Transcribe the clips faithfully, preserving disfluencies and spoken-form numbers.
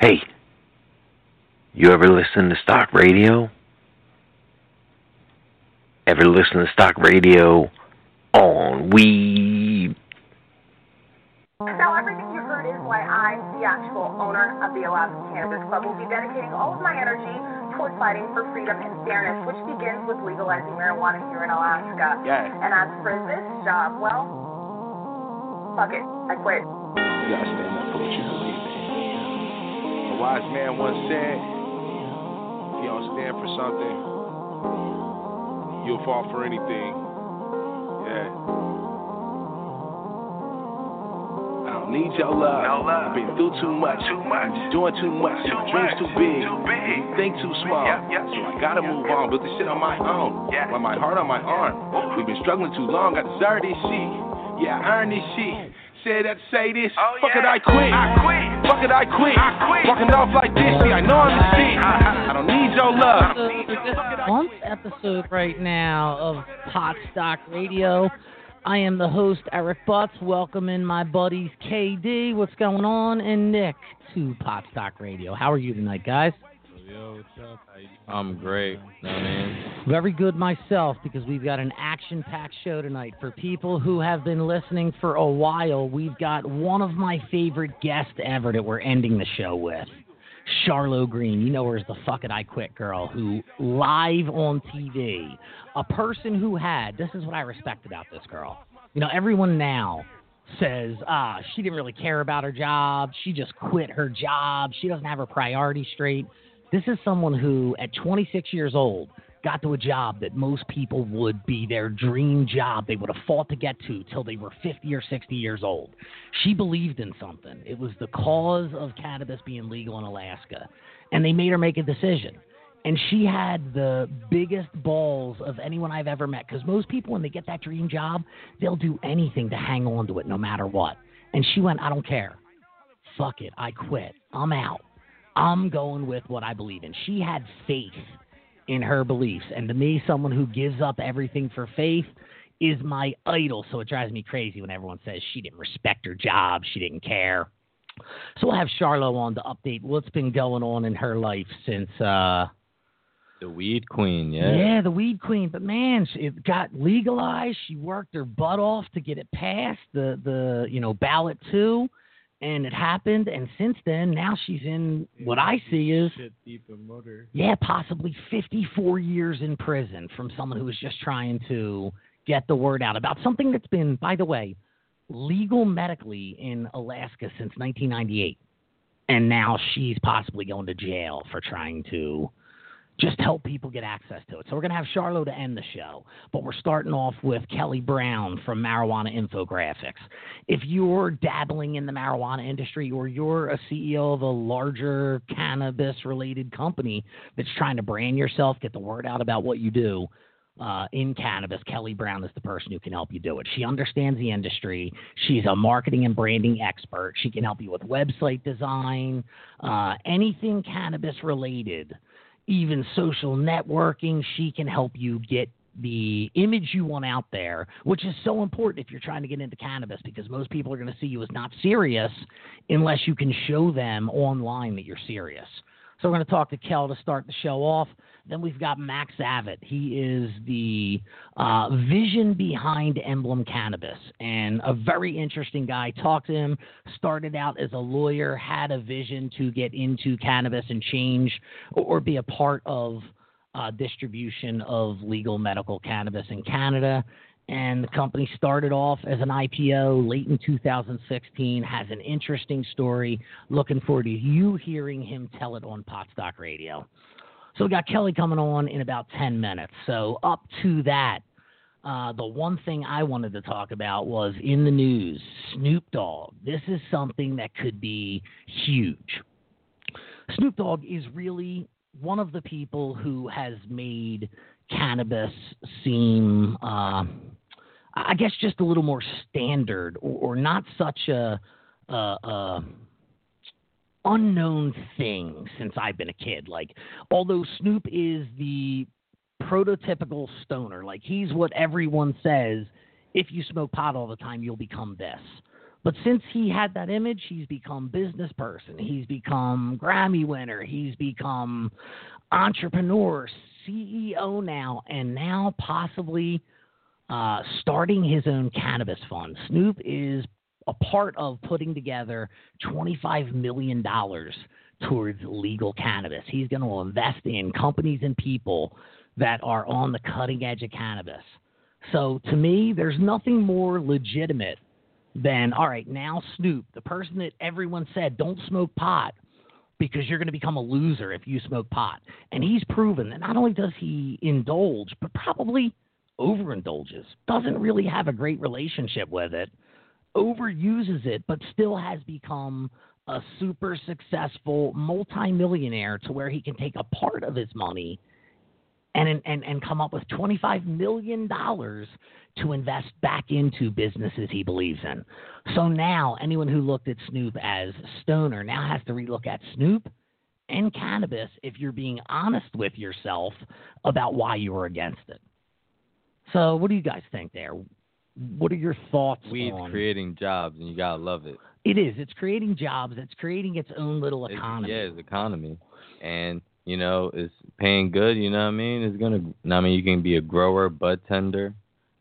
Hey, you ever listen to stock radio? Ever listen to stock radio on weed? Now, everything you heard is why I'm the actual owner of the Alaska Cannabis Club. We'll be dedicating all of my energy toward fighting for freedom and fairness, which begins with legalizing marijuana here in Alaska. Yes. And as for this job, well, fuck it. I quit. You gotta stand up for what you believe in. A wise man once said, if you don't stand for something, you'll fall for anything. Yeah. I don't need your love. No love. I've been through too much. Too much. Doing too much. Your dreams too big. Too big. You think too small. Yep, yep. So I gotta yep, move yep. on. Built this shit on my own. Yep. With my heart on my arm. Yep. We've been struggling too long. I deserve this shit. Yeah, I earned this shit. Said that say this. Oh, fuck yeah. it, I quit. I quit. Fuck it, I quit. I quit. Walking off like this, see, I know I'm the shit. I, I don't need your love. Month episode right now of Pot Stock Radio. I am the host, Eric Butz, welcoming my buddies K D, what's going on, and Nick to Pot Stock Radio. How are you tonight, guys? Yo, what's up? I'm great. No, man. Very good myself, because we've got an action-packed show tonight. For people who have been listening for a while, we've got one of my favorite guests ever that we're ending the show with. Charlo Greene, you know her as the fuck it, I quit girl, who live on T V, a person who had, this is what I respect about this girl. You know, everyone now says, ah, she didn't really care about her job. She just quit her job. She doesn't have her priorities straight. This is someone who, at twenty-six years old, got to a job that most people would be their dream job they would have fought to get to till they were fifty or sixty years old. She believed in something. It was the cause of cannabis being legal in Alaska, and they made her make a decision. And she had the biggest balls of anyone I've ever met, because most people, when they get that dream job, they'll do anything to hang on to it no matter what. And she went, I don't care. Fuck it. I quit. I'm out. I'm going with what I believe in. She had faith in her beliefs. And to me, someone who gives up everything for faith is my idol. So it drives me crazy when everyone says she didn't respect her job. She didn't care. So we'll have Charlo on to update what's been going on in her life since uh, the Weed Queen. Yeah, yeah, the Weed Queen. But, man, it got legalized. She worked her butt off to get it passed, the, the you know, ballot too. And it happened, and since then, now she's in what I see is, yeah, possibly fifty-four years in prison from someone who was just trying to get the word out about something that's been, by the way, legal medically in Alaska since nineteen ninety-eight. And now she's possibly going to jail for trying to just help people get access to it. So we're going to have Charlo to end the show, but we're starting off with Kelly Brown from Marijuana Infographics. If you're dabbling in the marijuana industry, or you're a C E O of a larger cannabis-related company that's trying to brand yourself, get the word out about what you do uh, in cannabis, Kelly Brown is the person who can help you do it. She understands the industry. She's a marketing and branding expert. She can help you with website design, uh, anything cannabis-related. Even social networking, she can help you get the image you want out there, which is so important if you're trying to get into cannabis, because most people are going to see you as not serious unless you can show them online that you're serious. So we're going to talk to Kel to start the show off. Then we've got Max Zavet. He is the uh, vision behind Emblem Cannabis, and a very interesting guy. Talked to him, started out as a lawyer, had a vision to get into cannabis and change or, or be a part of uh, distribution of legal medical cannabis in Canada. And the company started off as an I P O late in two thousand sixteen, has an interesting story. Looking forward to you hearing him tell it on Pot Stock Radio. So we got Kelly coming on in about ten minutes. So up to that, uh, the one thing I wanted to talk about was in the news, Snoop Dogg. This is something that could be huge. Snoop Dogg is really one of the people who has made cannabis seem uh, – I guess just a little more standard, or, or not such a, a, a unknown thing since I've been a kid. Like, although Snoop is the prototypical stoner, like he's what everyone says, if you smoke pot all the time, you'll become this. But since he had that image, he's become business person. He's become Grammy winner. He's become entrepreneur, C E O now, and now possibly uh, starting his own cannabis fund. Snoop is a part of putting together twenty-five million dollars towards legal cannabis. He's going to invest in companies and people that are on the cutting edge of cannabis. So to me, there's nothing more legitimate than, all right, now Snoop, the person that everyone said, don't smoke pot because you're going to become a loser if you smoke pot. And he's proven that not only does he indulge, but probably overindulges, doesn't really have a great relationship with it, overuses it, but still has become a super successful multimillionaire to where he can take a part of his money and and and come up with twenty-five million dollars to invest back into businesses he believes in. So now anyone who looked at Snoop as stoner now has to relook at Snoop and cannabis if you're being honest with yourself about why you were against it. So what do you guys think there? What are your thoughts Weed's on... Weed's creating jobs, and you got to love it. It is. It's creating jobs. It's creating its own little economy. It's, yeah, it's economy. And... you know, it's paying good, you know what I mean? It's going to, I mean, you can be a grower, bud tender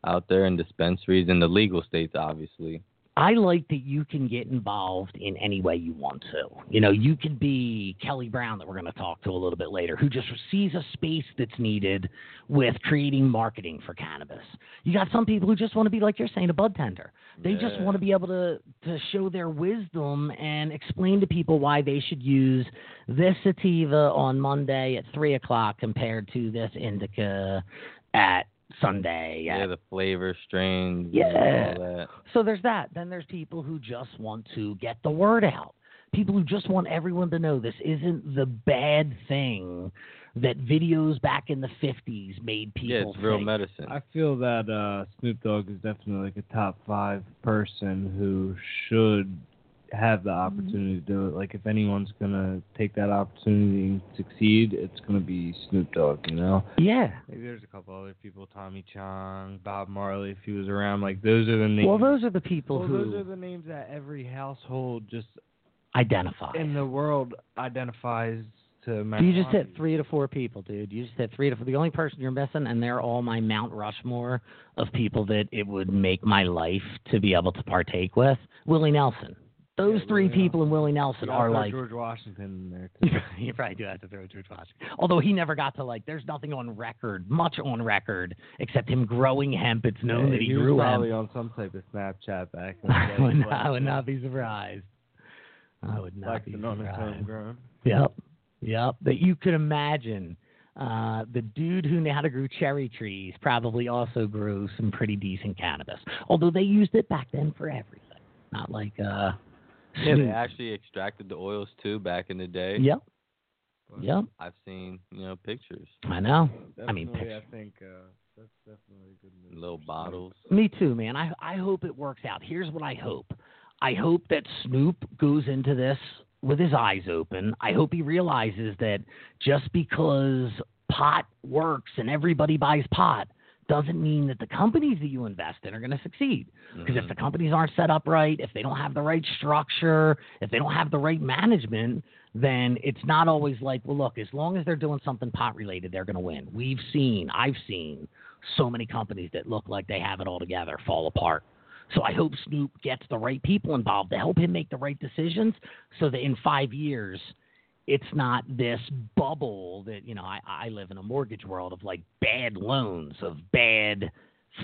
out there in dispensaries in the legal states, obviously. I like that you can get involved in any way you want to. You know, you can be Kelly Brown that we're going to talk to a little bit later, who just sees a space that's needed with creating marketing for cannabis. You got some people who just want to be, like you're saying, a bud tender. They yeah. just want to be able to, to show their wisdom and explain to people why they should use this sativa on Monday at three o'clock compared to this indica at Sunday. Yeah, the flavor strains. Yeah. And all that. So there's that. Then there's people who just want to get the word out. People who just want everyone to know this isn't the bad thing that videos back in the fifties made people yeah, it's think. Real medicine. I feel that uh, Snoop Dogg is definitely like a top five person who should have the opportunity to do it. Like, if anyone's going to take that opportunity and succeed, it's going to be Snoop Dogg, you know? Yeah. Like, there's a couple other people, Tommy Chong, Bob Marley, if he was around. Like, those are the names. Well, those are the people well, who... Those are the names that every household just... identifies. In the world identifies to marijuana. You just hit three to four people, dude. You just hit three to four. The only person you're missing, and they're all my Mount Rushmore of people that it would make my life to be able to partake with. Willie Nelson. Those yeah, three Willie people Nelson. and Willie Nelson you are like George Washington in there too. You probably do have to throw George Washington. Although he never got to like, there's nothing on record, much on record, except him growing hemp. It's known yeah, that he, he grew was probably hemp. Probably on some type of Snapchat back. In the day. I, would not, I would not be surprised. I would not like be surprised. Yep, yep. That you could imagine. Uh, the dude who knew how to grow cherry trees probably also grew some pretty decent cannabis. Although they used it back then for everything, not like. Uh, Yeah, they actually extracted the oils, too, back in the day. Yep. Well, yep. I've seen, you know, pictures. I know. Definitely, I mean, pictures. I think uh, that's definitely a good news. Little bottles. Me, too, man. I, I hope it works out. Here's what I hope. I hope that Snoop goes into this with his eyes open. I hope he realizes that just because pot works and everybody buys pot, doesn't mean that the companies that you invest in are going to succeed. Because mm-hmm. if the companies aren't set up right, if they don't have the right structure, if they don't have the right management, then it's not always like, well, look, as long as they're doing something pot-related, they're going to win. We've seen, I've seen so many companies that look like they have it all together fall apart. So I hope Snoop gets the right people involved to help him make the right decisions so that in five years – it's not this bubble that, you know, I, I live in a mortgage world of like bad loans, of bad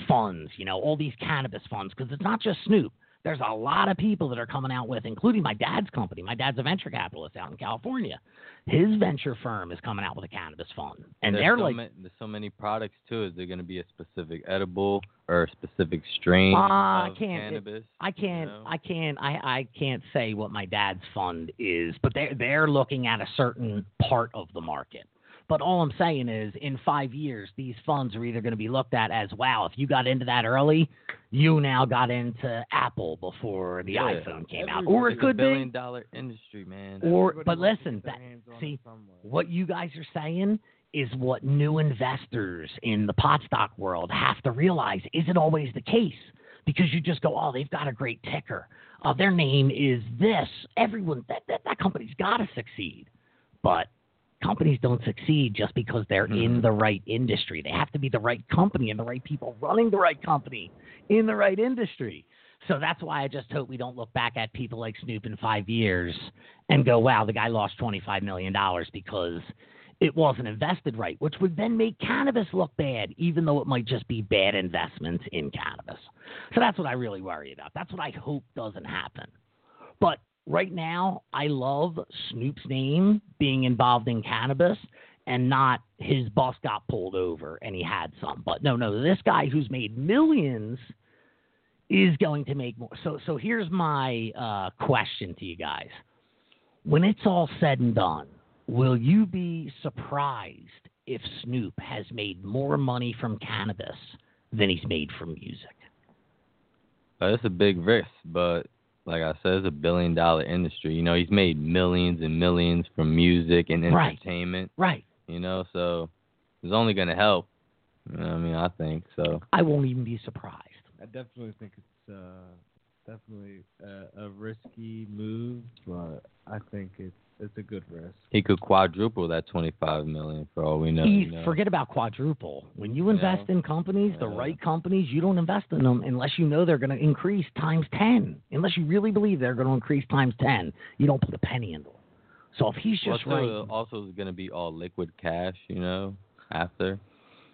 funds, you know, all these cannabis funds, because it's not just Snoop. There's a lot of people that are coming out with, including my dad's company. My dad's a venture capitalist out in California. His venture firm is coming out with a cannabis fund. And there's they're so like... Ma- there's so many products, too. Is there going to be a specific edible or a specific strain uh, of I can't, cannabis? It, I, can't, you know? I can't I can't. I can't say what my dad's fund is, but they're, they're looking at a certain part of the market. But all I'm saying is in five years, these funds are either going to be looked at as, wow, if you got into that early, you now got into Apple before the yeah. iPhone came Everybody out. Or it could a billion be. billion-dollar industry, man. Or, Everybody but listen, that, see, what you guys are saying is what new investors in the pot stock world have to realize isn't always the case. Because you just go, oh, they've got a great ticker. uh, their name is this. Everyone, that, that, that company's got to succeed. But companies don't succeed just because they're mm-hmm. in the right industry. They have to be the right company and the right people running the right company in the right industry. So that's why I just hope we don't look back at people like Snoop in five years and go, wow, the guy lost twenty-five million dollars because it wasn't invested right, which would then make cannabis look bad, even though it might just be bad investments in cannabis. So that's what I really worry about. That's what I hope doesn't happen. But right now, I love Snoop's name being involved in cannabis and not his bus got pulled over and he had some. But no, no, this guy who's made millions is going to make more. So so here's my uh, question to you guys. When it's all said and done, will you be surprised if Snoop has made more money from cannabis than he's made from music? Uh, that's a big risk, but like I said, it's a billion-dollar industry. You know, he's made millions and millions from music and entertainment. Right, right. You know, so it's only going to help. You know what I mean, I think so. I won't even be surprised. I definitely think it's uh, definitely a, a risky move, but I think it's it's a good risk. He could quadruple that twenty-five million dollars for all we know. He, you know. Forget about quadruple. When you invest yeah. in companies, yeah. the right companies, you don't invest in them unless you know they're going to increase times ten. Unless you really believe they're going to increase times ten, you don't put a penny into them. So if he's just well, right. Also, it's going to be all liquid cash, you know, after.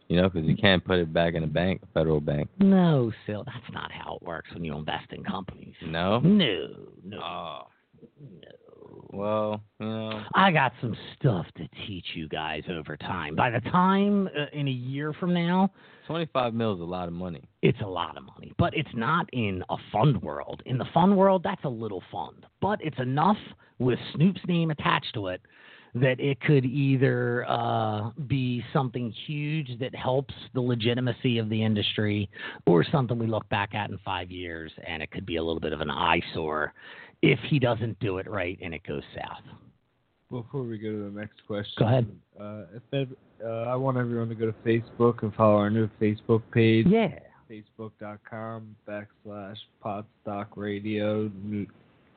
You know, because you can't put it back in a bank, a federal bank. No, Sil, that's not how it works when you invest in companies. No? No, no. Oh. No. Well, you know. I got some stuff to teach you guys over time. By the time uh, in a year from now. twenty-five mil is a lot of money. It's a lot of money. But it's not in a fund world. In the fund world, that's a little fund. But it's enough with Snoop's name attached to it that it could either uh, be something huge that helps the legitimacy of the industry or something we look back at in five years and it could be a little bit of an eyesore if he doesn't do it right and it goes south. Before we go to the next question, go ahead. Uh, if that, uh, I want everyone to go to Facebook and follow our new Facebook page. Yeah. Facebook.com backslash Pot Stock Radio.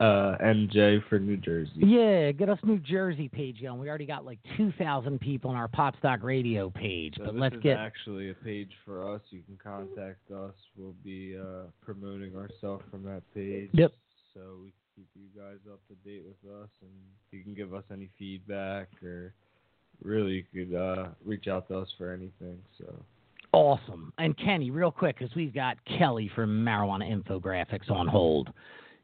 Uh, M J for New Jersey. Yeah, get us New Jersey page going. We already got like two thousand people on our Pot Stock Radio page. So but this let's is get actually a page for us. You can contact us. We'll be uh, promoting ourselves from that page. Yep. So we keep you guys up to date with us, and you can give us any feedback, or really you could uh, reach out to us for anything. So. Awesome. And Kenny, real quick, because we've got Kelly from Marijuana Infographics on hold.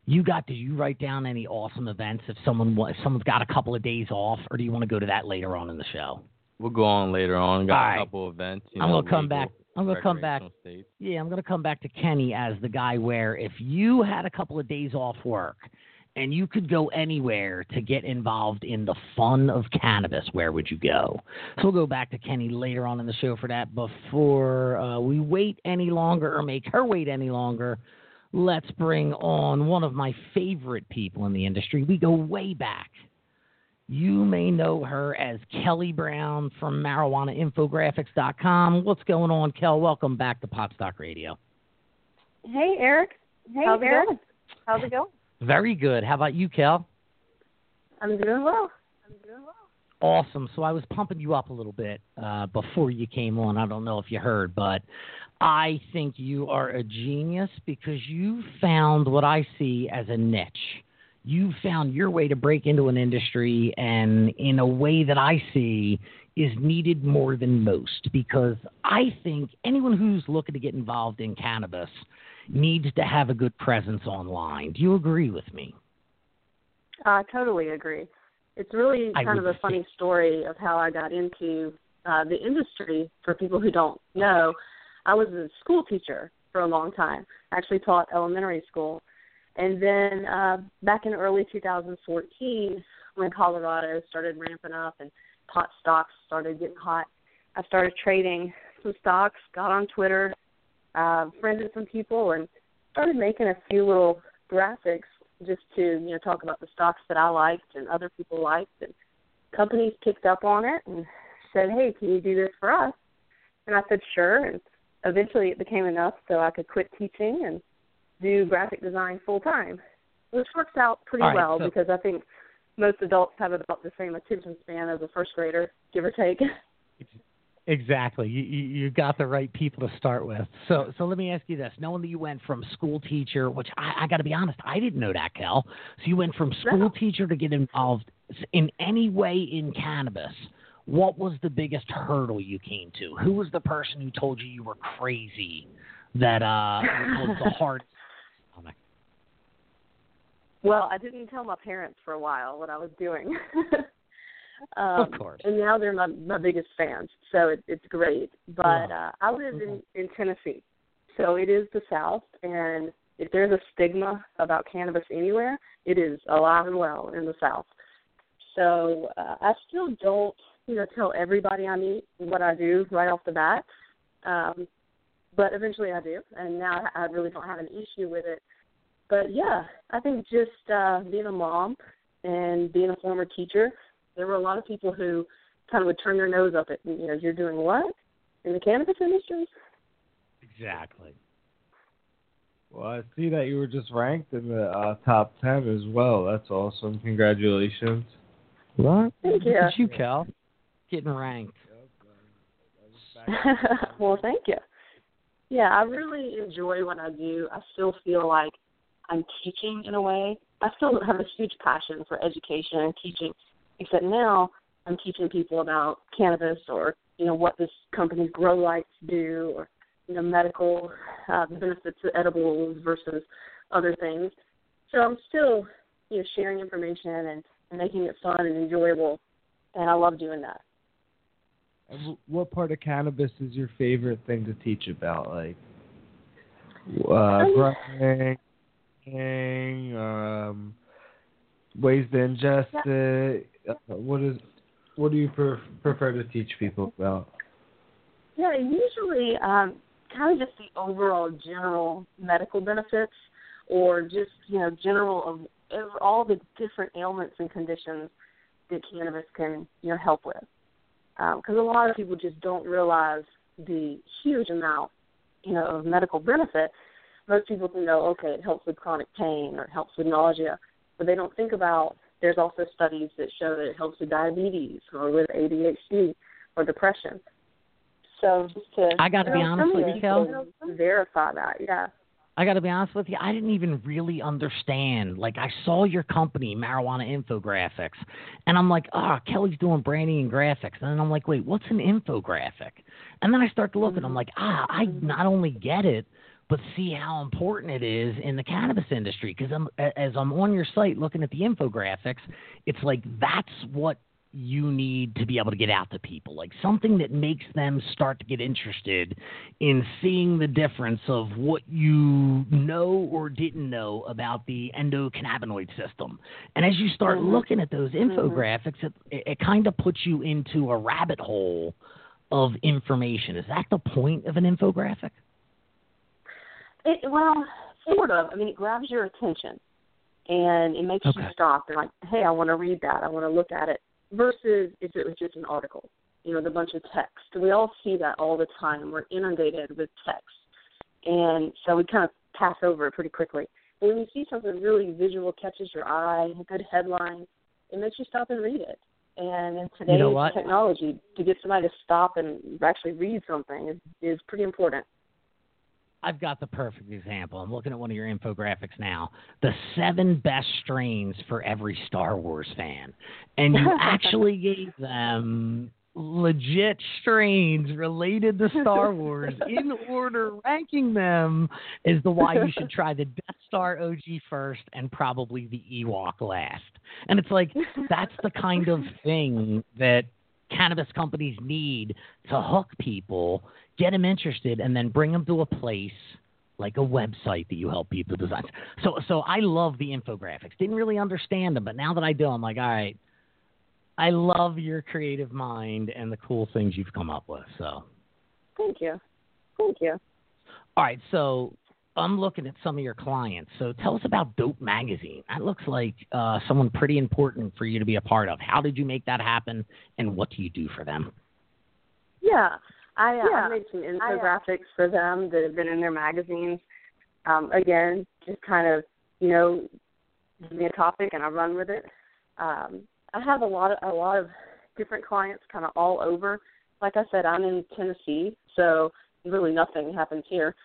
You got? Did you write down any awesome events? If someone, if someone's got a couple of days off, or do you want to go to that later on in the show? We'll go on later on. Got All right. a couple events. You I'm know, gonna come back. I'm gonna come back. States. Yeah, I'm gonna come back to Kenny as the guy where if you had a couple of days off work and you could go anywhere to get involved in the fun of cannabis, where would you go? So we'll go back to Kenny later on in the show for that. Before uh, we wait any longer or make her wait any longer. Let's bring on one of my favorite people in the industry. We go way back. You may know her as Kelly Brown from marijuana infographics dot com. What's going on, Kel? Welcome back to Pot Stock Radio. Hey, Eric. Hey, How's Eric. It How's it going? Very good. How about you, Kel? I'm doing well. I'm doing well. Awesome. So I was pumping you up a little bit uh, before you came on. I don't know if you heard, but I think you are a genius because you found what I see as a niche. You found your way to break into an industry, and in a way that I see is needed more than most, because I think anyone who's looking to get involved in cannabis needs to have a good presence online. Do you agree with me? I totally agree. It's really kind of a funny story of how I got into uh, the industry. For people who don't know, I was a school teacher for a long time. I actually taught elementary school. And then uh, back in early two thousand fourteen, when Colorado started ramping up and pot stocks started getting hot, I started trading some stocks, got on Twitter, uh, friended some people, and started making a few little graphics just to, you know, talk about the stocks that I liked and other people liked. And companies picked up on it and said, hey, can you do this for us? And I said, sure. And eventually it became enough so I could quit teaching and do graphic design full time. which works out pretty right, well so because I think most adults have about the same attention span as a first grader, give or take. Exactly. You, you got the right people to start with. So so let me ask you this. Knowing that you went from school teacher, which I, I got to be honest, I didn't know that, Kel. So you went from school no. teacher to get involved in any way in cannabis. What was the biggest hurdle you came to? Who was the person who told you you were crazy that uh, was the hard? Oh, my. Well, I didn't tell my parents for a while what I was doing. Um, of course. And now they're my, my biggest fans, so it, it's great. But yeah. uh, I live in, in Tennessee, so it is the South, and if there's a stigma about cannabis anywhere, it is alive and well in the South. So uh, I still don't, you know, tell everybody I meet what I do right off the bat, um, but eventually I do, and now I really don't have an issue with it. But, yeah, I think just uh, being a mom and being a former teacher, there were a lot of people who kind of would turn their nose up at, you know, you're doing what in the cannabis industry? Exactly. Well, I see that you were just ranked in the uh, top ten as well. That's awesome. Congratulations. What? Thank you. Look at you, Kel. Getting ranked. Well, thank you. Yeah, I really enjoy what I do. I still feel like I'm teaching in a way. I still have a huge passion for education and teaching, except now I'm teaching people about cannabis or, you know, what this company's grow lights do or, you know, medical uh, benefits of edibles versus other things. So I'm still, you know, sharing information and, and making it fun and enjoyable, and I love doing that. And what part of cannabis is your favorite thing to teach about? Like uh, um, growing, um, ways to ingest yeah. it. What is? What do you per- prefer to teach people about? Yeah, usually um, kind of just the overall general medical benefits, or just, you know, general of all the different ailments and conditions that cannabis can, you know, help with. Because um, a lot of people just don't realize the huge amount, you know, of medical benefit. Most people can know, okay, it helps with chronic pain or it helps with nausea, but they don't think about there's also studies that show that it helps with diabetes or with A D H D or depression. So just to I got to be honest with you, Kel. Verify that, yeah. I got to be honest with you. I didn't even really understand. Like, I saw your company, Marijuana Infographics, and I'm like, oh, Kelly's doing branding and graphics. And then I'm like, wait, what's an infographic? And then I start to look, mm-hmm. and I'm like, ah, I not only get it, but see how important it is in the cannabis industry. Because I'm, as I'm on your site looking at the infographics, it's like that's what you need to be able to get out to people, like something that makes them start to get interested in seeing the difference of what you know or didn't know about the endocannabinoid system. And as you start mm-hmm. looking at those infographics, mm-hmm. it, it kind of puts you into a rabbit hole of information. Is that the point of an infographic? It, well, sort of. I mean, it grabs your attention, and it makes okay. you stop and like, hey, I want to read that. I want to look at it, versus if it was just an article, you know, the bunch of text. We all see that all the time. We're inundated with text, and so we kind of pass over it pretty quickly. But when you see something really visual, catches your eye, a good headline, it makes you stop and read it. And in today's you know technology, to get somebody to stop and actually read something is, is pretty important. I've got the perfect example. I'm looking at one of your infographics now. The seven best strains for every Star Wars fan. And you actually gave them legit strains related to Star Wars in order, ranking them as the why you should try the Death Star O G first and probably the Ewok last. And it's like, that's the kind of thing that cannabis companies need to hook people, get them interested, and then bring them to a place like a website that you help people design. So so I love the infographics. Didn't really understand them, but now that I do, I'm like, all right, I love your creative mind and the cool things you've come up with. So Thank you. Thank you. All right, so I'm looking at some of your clients. So tell us about Dope Magazine. That looks like uh, someone pretty important for you to be a part of. How did you make that happen, and what do you do for them? Yeah, I, uh, yeah. I made some infographics I, uh, for them that have been in their magazines. Um, again, just kind of, you know, give me a topic and I run with it. Um, I have a lot of a lot of different clients kind of all over. Like I said, I'm in Tennessee, so really nothing happens here.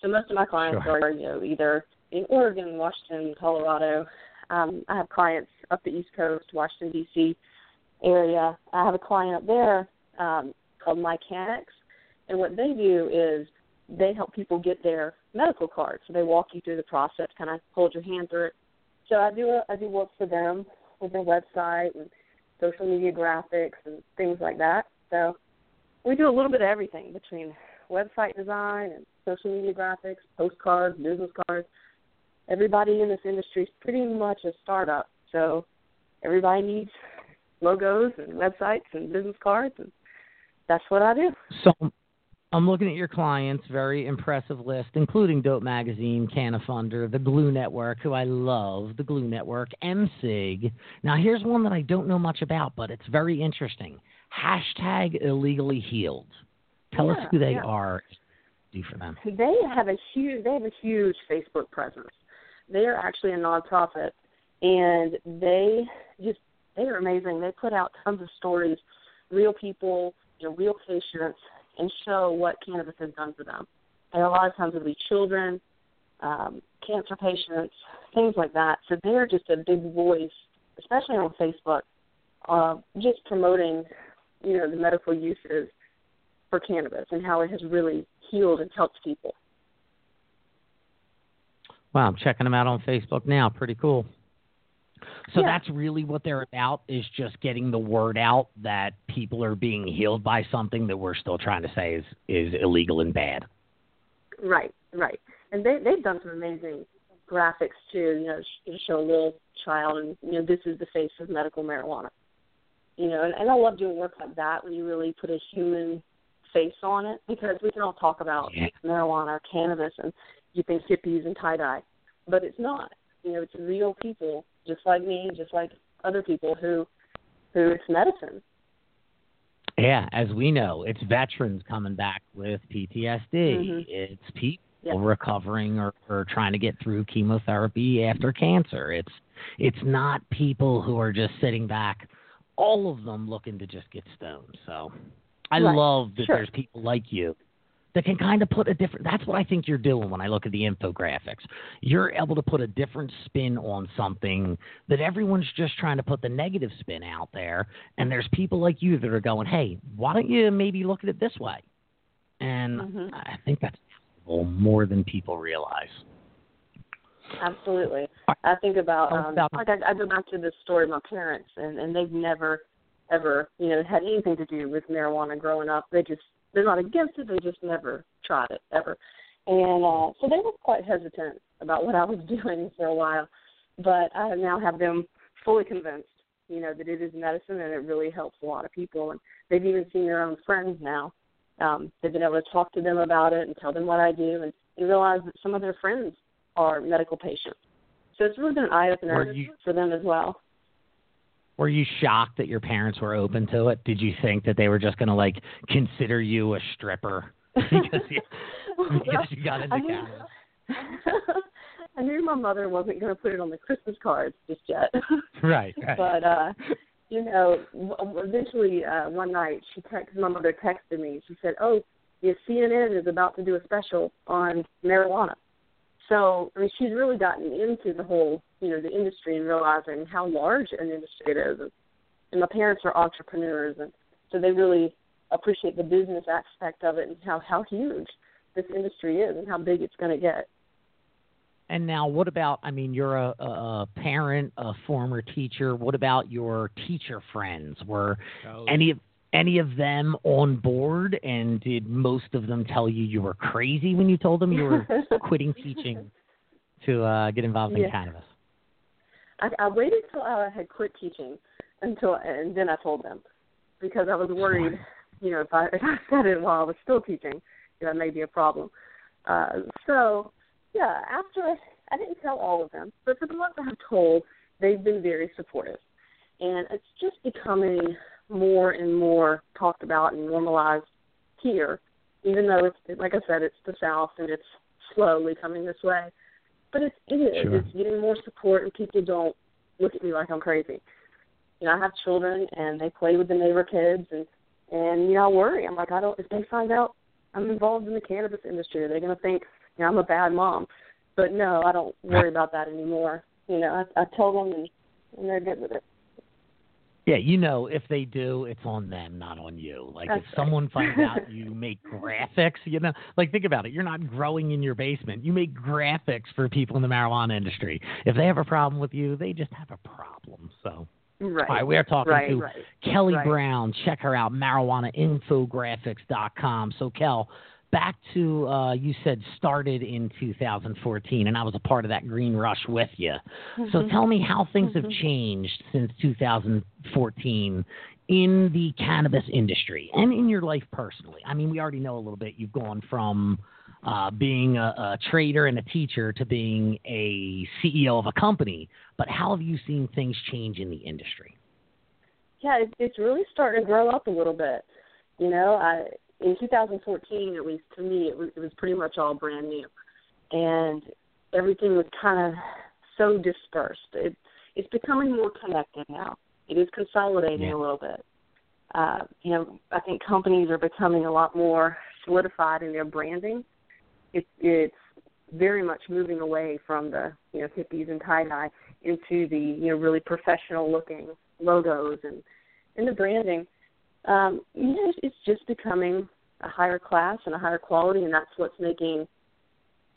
So most of my clients sure. are, you know, either in Oregon, Washington, Colorado. Um, I have clients up the East Coast, Washington, D C area. I have a client up there um, called Mechanics, and what they do is they help people get their medical card. So they walk you through the process, kind of hold your hand through it. So I do a, I do work for them with their website and social media graphics and things like that. So we do a little bit of everything between website design and social media graphics, postcards, business cards. Everybody in this industry is pretty much a startup, so everybody needs logos and websites and business cards, and that's what I do. So I'm looking at your clients, very impressive list, including Dope Magazine, CannaFunder, The Glue Network, who I love, The Glue Network, M S I G. Now, here's one that I don't know much about, but it's very interesting. Hashtag Illegally Healed. Tell yeah, us who they yeah. are. Do for them. They have a huge. They have a huge Facebook presence. They are actually a nonprofit, and they just they are amazing. They put out tons of stories, real people, you know, real patients, and show what cannabis has done for them. And a lot of times it'll be children, um, cancer patients, things like that. So they're just a big voice, especially on Facebook, uh, just promoting, you know, the medical uses for cannabis and how it has really healed and helped people. Wow, I'm checking them out on Facebook now. Pretty cool. So yeah. that's really what they're about, is just getting the word out that people are being healed by something that we're still trying to say is, is illegal and bad. Right, right. And they, they've done some amazing graphics too, you know, to show a little child and, you know, this is the face of medical marijuana. You know, and, and I love doing work like that when you really put a human face on it, because we can all talk about yeah. marijuana or cannabis and you think hippies and tie-dye, but it's not. You know, it's real people just like me, just like other people who who it's medicine. Yeah, as we know, it's veterans coming back with P T S D. Mm-hmm. It's people yeah. recovering or, or trying to get through chemotherapy after cancer. It's it's not people who are just sitting back, all of them looking to just get stoned, so... I right. love that sure. there's people like you that can kind of put a different – that's what I think you're doing when I look at the infographics. You're able to put a different spin on something that everyone's just trying to put the negative spin out there, and there's people like you that are going, hey, why don't you maybe look at it this way? And mm-hmm. I think that's more than people realize. Absolutely. Right. I think about um, – like I, I go back to this story of my parents, and, and they've never – ever, you know, had anything to do with marijuana growing up. They just, they're not against it. They just never tried it, ever. And uh, so they were quite hesitant about what I was doing for a while. But I now have them fully convinced, you know, that it is medicine and it really helps a lot of people. And they've even seen their own friends now. Um, they've been able to talk to them about it and tell them what I do, and, and realize that some of their friends are medical patients. So it's really been an eye-opener you- for them as well. Were you shocked that your parents were open to it? Did you think that they were just going to, like, consider you a stripper because you, well, because you got into cannabis? I knew my mother wasn't going to put it on the Christmas cards just yet. Right, right. But, uh, you know, eventually uh, one night she text, my mother texted me. She said, oh, yeah, C N N is about to do a special on marijuana. So, I mean, she's really gotten into the whole, you know, the industry and realizing how large an industry it is. And my parents are entrepreneurs, and so they really appreciate the business aspect of it and how, how huge this industry is and how big it's going to get. And now what about, I mean, you're a, a parent, a former teacher. What about your teacher friends? Were oh. any of Any of them on board, and did most of them tell you you were crazy when you told them you were quitting teaching to uh, get involved in yeah. cannabis? I, I waited till I had quit teaching until, and then I told them, because I was worried, you know, if I, if I said it while I was still teaching, that may be a problem. Uh, so, yeah, after I didn't tell all of them, but for the ones I have told, they've been very supportive, and it's just becoming more and more talked about and normalized here, even though, it's like I said, it's the South and it's slowly coming this way. But it's it is. Sure. It's getting more support, and people don't look at me like I'm crazy. You know, I have children, and they play with the neighbor kids, and, and you know, I worry. I'm like, I don't. If they find out I'm involved in the cannabis industry, are they going to think, you know, I'm a bad mom? But no, I don't worry about that anymore. You know, I, I tell them, and, and they're good with it. Yeah, you know, if they do, it's on them, not on you. Like, that's if right. someone finds out you make graphics, you know, like, think about it. You're not growing in your basement. You make graphics for people in the marijuana industry. If they have a problem with you, they just have a problem. So, right. All right, we are talking right, to right. Kelly right. Brown. Check her out, marijuana infographics dot com. So, Kel, back to, uh, you said started in two thousand fourteen, and I was a part of that green rush with you. Mm-hmm. So tell me how things mm-hmm. have changed since two thousand fourteen in the cannabis industry and in your life personally. I mean, we already know a little bit. You've gone from uh, being a, a trader and a teacher to being a C E O of a company, but how have you seen things change in the industry? Yeah, it, it's really starting to grow up a little bit. You know, I... in two thousand fourteen, at least to me, it was, it was pretty much all brand new, and everything was kind of so dispersed. It, it's becoming more connected now. It is consolidating yeah. a little bit. Uh, you know, I think companies are becoming a lot more solidified in their branding. It, it's very much moving away from the, you know, hippies and tie-dye into the, you know, really professional-looking logos and, and the branding. Um, you know, it's just becoming a higher class and a higher quality, and that's what's making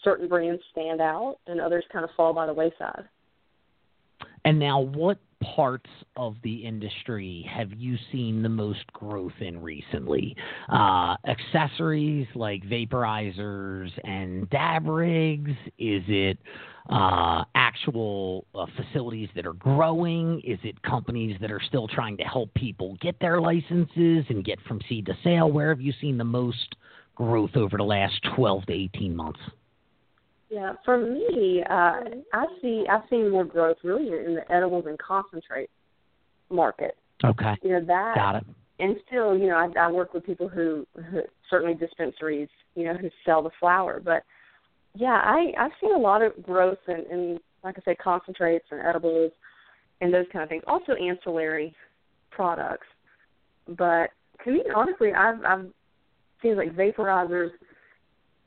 certain brands stand out and others kind of fall by the wayside. And now what parts of the industry have you seen the most growth in recently? Uh, accessories like vaporizers and dab rigs? Is it uh, actual uh, facilities that are growing? Is it companies that are still trying to help people get their licenses and get from seed to sale? Where have you seen the most growth over the last twelve to eighteen months? Yeah, for me, uh, I see I've seen more growth really in the edibles and concentrate market. Okay, you know that. Got it. And still, you know, I, I work with people who, who certainly dispensaries, you know, who sell the flower. But yeah, I I've seen a lot of growth in, in like I say, concentrates and edibles and those kind of things. Also ancillary products. But to me, honestly, I've I've seen like vaporizers.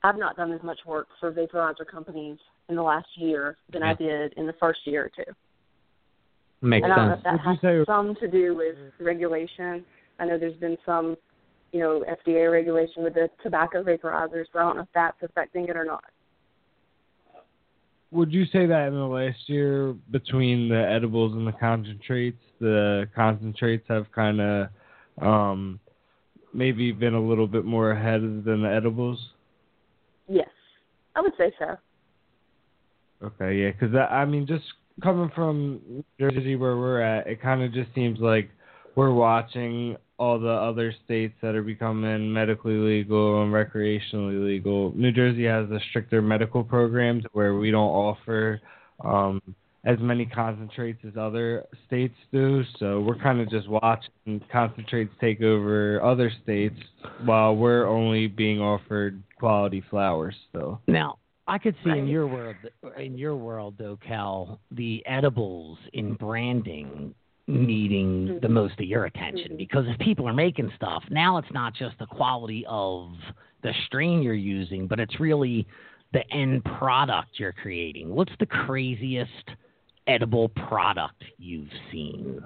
I've not done as much work for vaporizer companies in the last year than yeah. I did in the first year or two. Makes sense. I don't know if that has say- some to do with regulation. I know there's been some, you know, F D A regulation with the tobacco vaporizers, but I don't know if that's affecting it or not. Would you say that in the last year between the edibles and the concentrates, the concentrates have kind of um, maybe been a little bit more ahead than the edibles? Yes, I would say so. Okay, yeah, because, I mean, just coming from Jersey where we're at, it kind of just seems like we're watching all the other states that are becoming medically legal and recreationally legal. New Jersey has the stricter medical programs where we don't offer um, as many concentrates as other states do, so we're kind of just watching concentrates take over other states while we're only being offered quality flowers still. Now, I could see right. in your world, in your world though, Cal, the edibles in branding needing mm-hmm. the most of your attention mm-hmm. because if people are making stuff, now it's not just the quality of the strain you're using, but it's really the end product you're creating. What's the craziest edible product you've seen?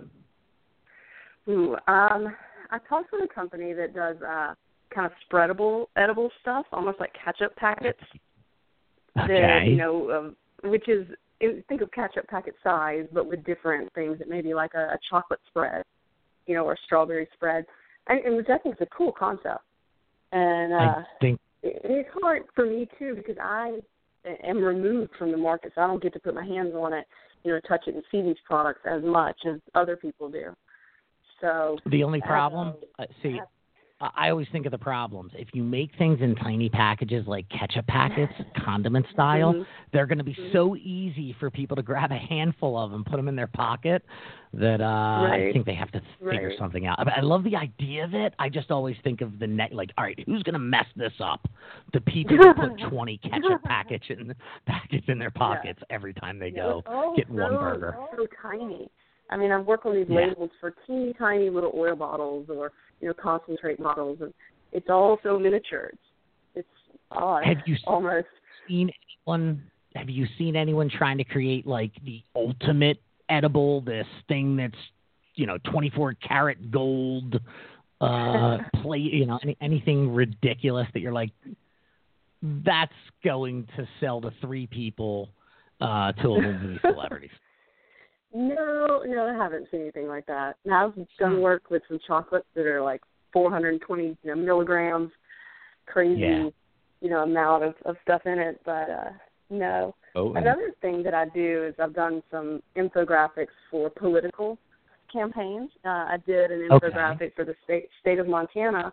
Ooh, um, I talked with a company that does uh, kind of spreadable edible stuff, almost like ketchup packets. Okay. That, you know, um, which is, think of ketchup packet size, but with different things. It may be like a, a chocolate spread, you know, or a strawberry spread. And, and which I think is a cool concept. And uh, I think it, it's hard for me, too, because I am removed from the market, so I don't get to put my hands on it, you know, touch it and see these products as much as other people do. So the only problem, uh, see, I always think of the problems. If you make things in tiny packages like ketchup packets, condiment style, mm-hmm. they're going to be mm-hmm. so easy for people to grab a handful of and put them in their pocket that uh, right. I think they have to figure right. something out. I love the idea of it. I just always think of the net, like, all right, who's going to mess this up? The people who put twenty ketchup packets in, packets in their pockets yeah. every time they yeah, go oh, get one oh, burger. So tiny. I mean, I've worked on these yeah. labels for teeny tiny little oil bottles or, you know, concentrate models, and it's all so miniature. It's odd. Have you almost seen anyone? Have you seen anyone trying to create like the ultimate edible, this thing that's, you know, twenty-four karat gold, uh, play, you know, any, anything ridiculous that you're like, that's going to sell to three people, uh, to a movie celebrities. No, no, I haven't seen anything like that. Now I've done work with some chocolates that are like four hundred twenty milligrams, crazy, yeah. you know, amount of, of stuff in it. But uh, no. Oh, another thing that I do is I've done some infographics for political campaigns. Uh, I did an infographic okay. for the state state of Montana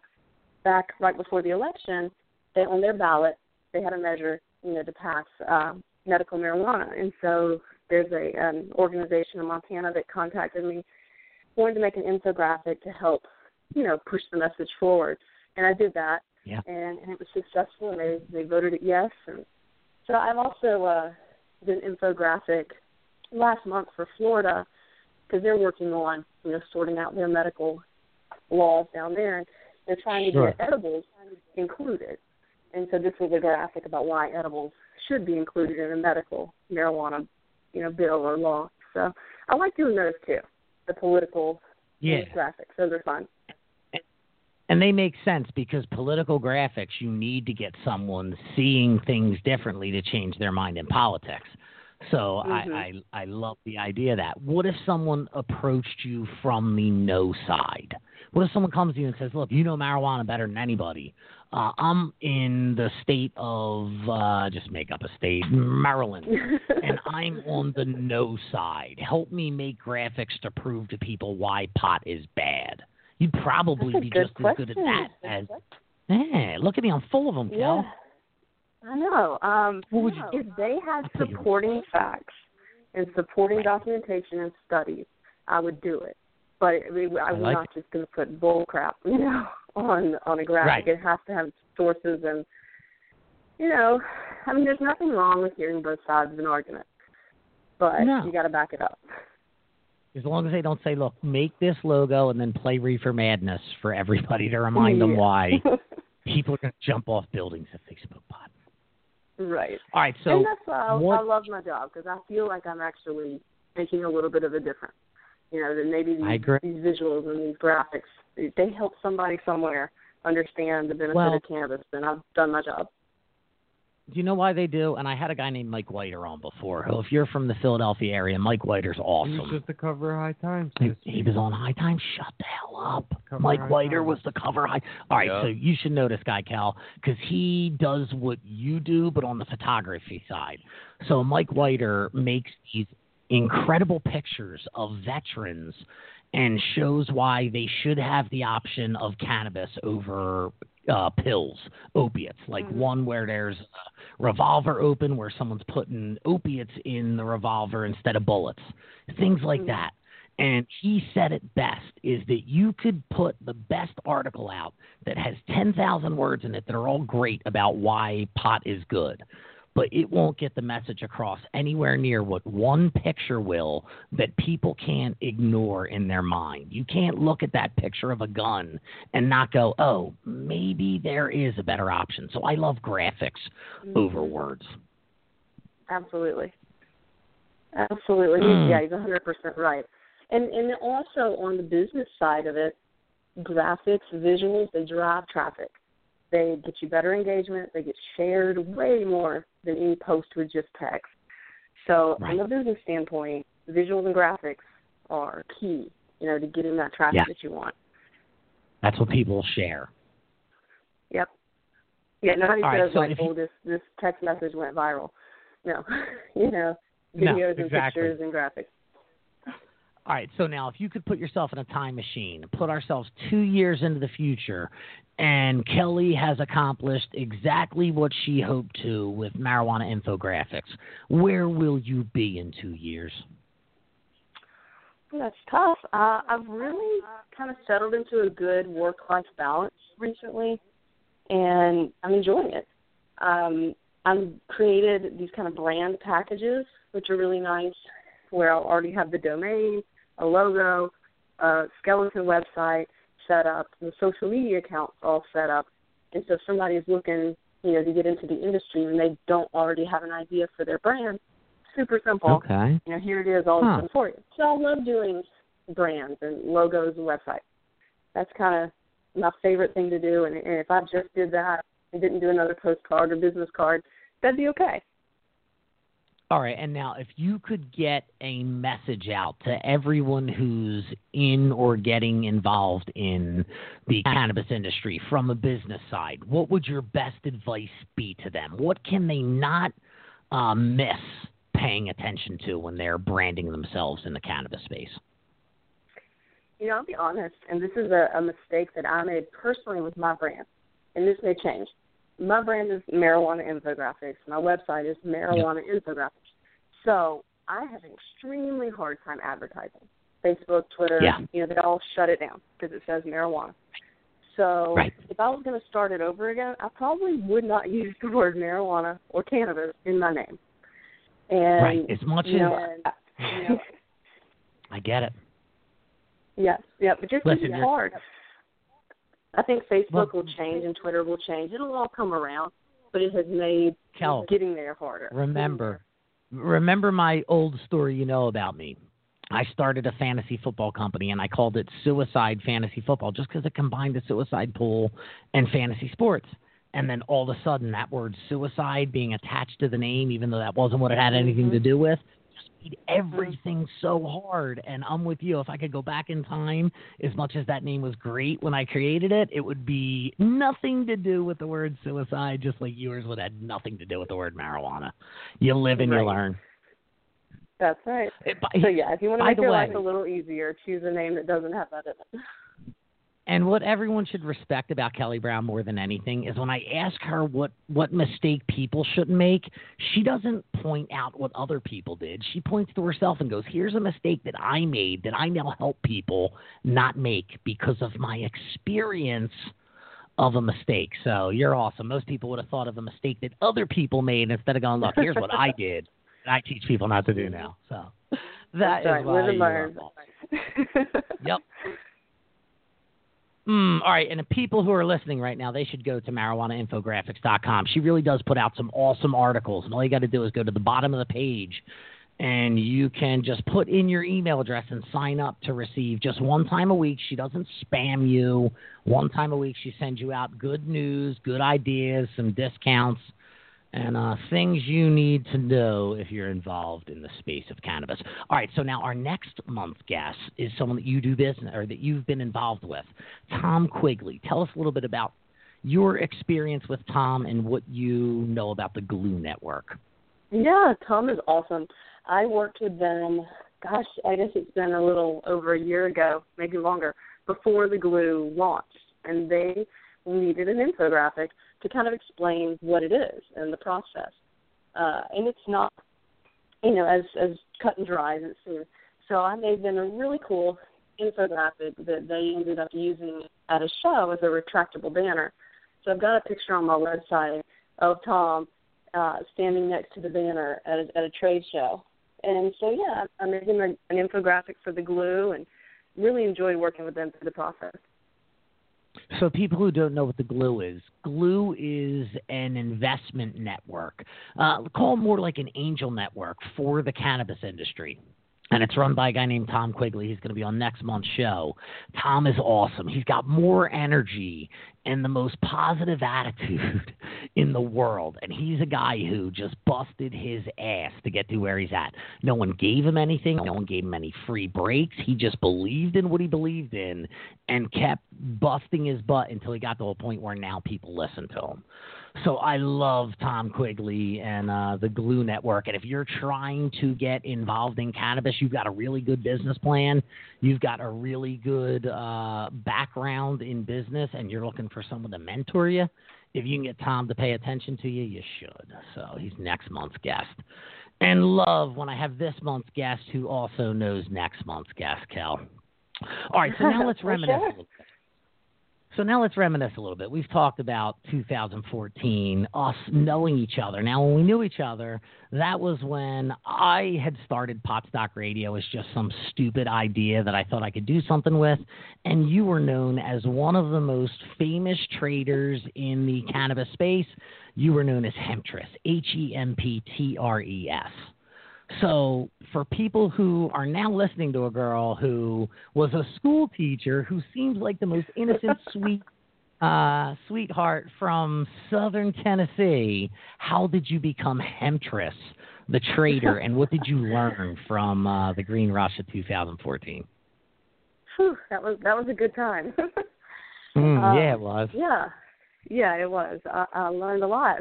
back right before the election. They on their ballot, they had a measure, you know, to pass uh, medical marijuana, and so. There's a, an organization in Montana that contacted me, wanted to make an infographic to help, you know, push the message forward. And I did that, yeah. and, and it was successful, and they, they voted it yes. And so I've also uh, did an infographic last month for Florida because they're working on, you know, sorting out their medical laws down there. And they're trying to sure. get edibles included. And so this was a graphic about why edibles should be included in a medical marijuana you know, bill or law. So I like doing those too, the political yeah. graphics. Those are fun. And they make sense because political graphics, you need to get someone seeing things differently to change their mind in politics. So mm-hmm. I, I, I love the idea of that. What if someone approached you from the no side? What if someone comes to you and says, look, you know marijuana better than anybody. Uh, I'm in the state of, uh, just make up a state, Maryland, and I'm on the no side. Help me make graphics to prove to people why pot is bad. You'd probably be just question. as good at that as, hey, look at me, I'm full of them, Kel. Yeah. I know. Um, what would you if they had supporting facts and supporting right. documentation and studies, I would do it. But I mean, I'm like not it. just going to put bull crap, you know, on, on a graphic. Right. It has to have sources and, you know, I mean, there's nothing wrong with hearing both sides of an argument, but no. you got to back it up. As long as they don't say, look, make this logo and then play Reefer Madness for everybody to remind yeah. them why people are going to jump off buildings if they smoke pot. Right. All right. So and that's why I, what, I love my job because I feel like I'm actually making a little bit of a difference. You know, that maybe these, these visuals and these graphics, they help somebody somewhere understand the benefit well, of cannabis, and I've done my job. You know why they do? And I had a guy named Mike Weiter on before. Who, if you're from the Philadelphia area, Mike Weiter's awesome. He was just the cover of High Times. He, he was on High Times. Shut the hell up. Cover Mike Weiter was the cover. High. All right, yeah. so you should know this guy, Cal, because he does what you do, but on the photography side. So Mike Weiter makes these incredible pictures of veterans and shows why they should have the option of cannabis over uh, pills, opiates, like mm-hmm. one where there's a revolver open where someone's putting opiates in the revolver instead of bullets, things like mm-hmm. that. And he said it best is that you could put the best article out that has ten thousand words in it that are all great about why pot is good. But it won't get the message across anywhere near what one picture will that people can't ignore in their mind. You can't look at that picture of a gun and not go, oh, maybe there is a better option. So I love graphics mm. over words. Absolutely. Absolutely. Mm. Yeah, he's one hundred percent right. And, and also on the business side of it, graphics, visuals, they drive traffic. They get you better engagement. They get shared way more than any post with just text. So right. from a business standpoint, visuals and graphics are key, you know, to getting that traffic yeah. that you want. That's what people share. Yep. Yeah, nobody All says, right, so like, oh, you... this, this text message went viral. No, you know, videos no, exactly. and pictures and graphics. All right, so now if you could put yourself in a time machine and put ourselves two years into the future, and Kelly has accomplished exactly what she hoped to with Marijuana Infographics, where will you be in two years? That's tough. Uh, I've really kind of settled into a good work-life balance recently, and I'm enjoying it. Um, I've created these kind of brand packages, which are really nice, where I'll already have the domain, a logo, a skeleton website set up, the social media accounts all set up. And so if somebody is looking, you know, to get into the industry and they don't already have an idea for their brand, super simple. Okay. You know, here it is all huh. done for you. So I love doing brands and logos and websites. That's kind of my favorite thing to do. And, and if I just did that and didn't do another postcard or business card, that'd be okay. All right, and now if you could get a message out to everyone who's in or getting involved in the cannabis industry from a business side, what would your best advice be to them? What can they not uh, miss paying attention to when they're branding themselves in the cannabis space? You know, I'll be honest, and this is a, a mistake that I made personally with my brand, and this may change. My brand is Marijuana Infographics. My website is Marijuana Infographics. So I have an extremely hard time advertising. Facebook, Twitter, yeah. you know, they all shut it down because it says marijuana. So right. if I was going to start it over again, I probably would not use the word marijuana or cannabis in my name. And, right, as much as you know, I get it. Yes, yeah, but just it's hard. I think Facebook will change and Twitter will change. It'll all come around, but it has made Kel, getting there harder. Remember, remember my old story you know about me. I started a fantasy football company, and I called it Suicide Fantasy Football just because it combined a suicide pool and fantasy sports. And then all of a sudden that word suicide being attached to the name, even though that wasn't what it had anything mm-hmm. to do with, everything so hard. And I'm with you. If I could go back in time, as much as that name was great when I created it, it would be nothing to do with the word suicide, just like yours would have nothing to do with the word marijuana. You live and right. you learn. That's right. It, by, so yeah, if you want to make your way, life a little easier, choose a name that doesn't have that in it. And what everyone should respect about Kelly Brown more than anything is when I ask her what, what mistake people shouldn't make, she doesn't point out what other people did. She points to herself and goes, here's a mistake that I made that I now help people not make because of my experience of a mistake. So you're awesome. Most people would have thought of a mistake that other people made instead of going, look, here's what I did that I teach people not to do now. So that That's is right. why you are awesome. Yep. Mm, all right, and the people who are listening right now, they should go to marijuana infographics dot com. She really does put out some awesome articles, and all you got to do is go to the bottom of the page, and you can just put in your email address and sign up to receive just one time a week. She doesn't spam you. One time a week, she sends you out good news, good ideas, some discounts, and uh, things you need to know if you're involved in the space of cannabis. All right, so now our next month guest is someone that you do business or that you've been involved with, Tom Quigley. Tell us a little bit about your experience with Tom and what you know about the Glue Network. Yeah, Tom is awesome. I worked with them, gosh, I guess it's been a little over a year ago, maybe longer, before the Glue launched, and they needed an infographic to kind of explain what it is and the process. Uh, and it's not, you know, as, as cut and dry as it seems. So I made them a really cool infographic that they ended up using at a show as a retractable banner. So I've got a picture on my website of Tom uh, standing next to the banner at a, at a trade show. And so, yeah, I made him an, an infographic for the Glue and really enjoyed working with them through the process. So people who don't know what the Glue is, Glue is an investment network, uh, call more like an angel network for the cannabis industry. And it's run by a guy named Tom Quigley. He's going to be on next month's show. Tom is awesome. He's got more energy and the most positive attitude in the world. And he's a guy who just busted his ass to get to where he's at. No one gave him anything. No one gave him any free breaks. He just believed in what he believed in and kept busting his butt until he got to a point where now people listen to him. So I love Tom Quigley and uh, the Glue Network. And if you're trying to get involved in cannabis, you've got a really good business plan. You've got a really good uh, background in business, and you're looking for someone to mentor you. If you can get Tom to pay attention to you, you should. So he's next month's guest. And love when I have this month's guest who also knows next month's guest, Kel. All right, so now let's reminisce sure. a little bit. So now let's reminisce a little bit. We've talked about two thousand fourteen, us knowing each other. Now, when we knew each other, that was when I had started Pot Stock Radio as just some stupid idea that I thought I could do something with, and you were known as one of the most famous traders in the cannabis space. You were known as Hemptress, H E M P T R E S. So for people who are now listening to a girl who was a school teacher who seems like the most innocent, sweet uh, sweetheart from southern Tennessee, how did you become Hemptress, the trader, and what did you learn from uh, the Green Rush of two thousand fourteen? Whew, that was that was a good time. mm, um, yeah, it was. Yeah, yeah, it was. I, I learned a lot.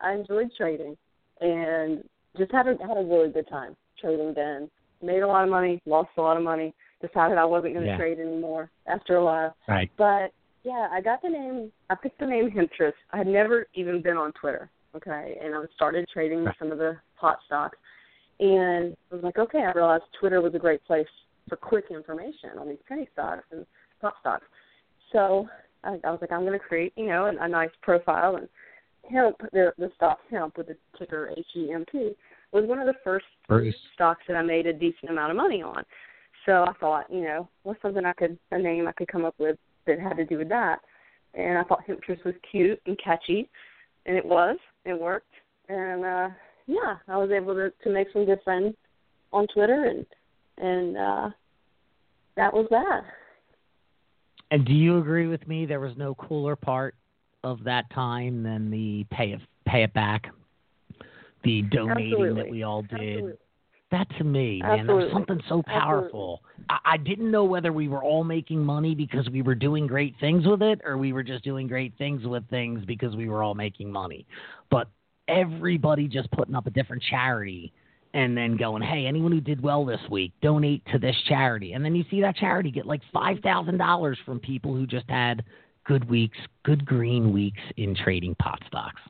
I enjoyed trading, and just had a, had a really good time trading then. Made a lot of money, lost a lot of money, decided I wasn't going to yeah. trade anymore after a while. Right. But, yeah, I got the name, I picked the name Hemptress. I had never even been on Twitter, okay, and I started trading right. some of the pot stocks. And I was like, okay, I realized Twitter was a great place for quick information on these penny stocks and pot stocks. So I, I was like, I'm going to create, you know, a, a nice profile and Hemp, the, the stock hemp with the ticker H E M P was one of the first Bruce. stocks that I made a decent amount of money on. So I thought, you know, what's something I could, a name I could come up with that had to do with that? And I thought Hemptress was cute and catchy, and it was. It worked. And, uh, yeah, I was able to, to make some good friends on Twitter, and, and uh, that was that. And do you agree with me there was no cooler part of that time than the pay it, pay it back, the donating Absolutely. that we all did. Absolutely. That to me, man, Absolutely. that was something so powerful. I, I didn't know whether we were all making money because we were doing great things with it or we were just doing great things with things because we were all making money. But everybody just putting up a different charity and then going, hey, anyone who did well this week, donate to this charity. And then you see that charity get like five thousand dollars from people who just had good weeks, good green weeks in trading pot stocks.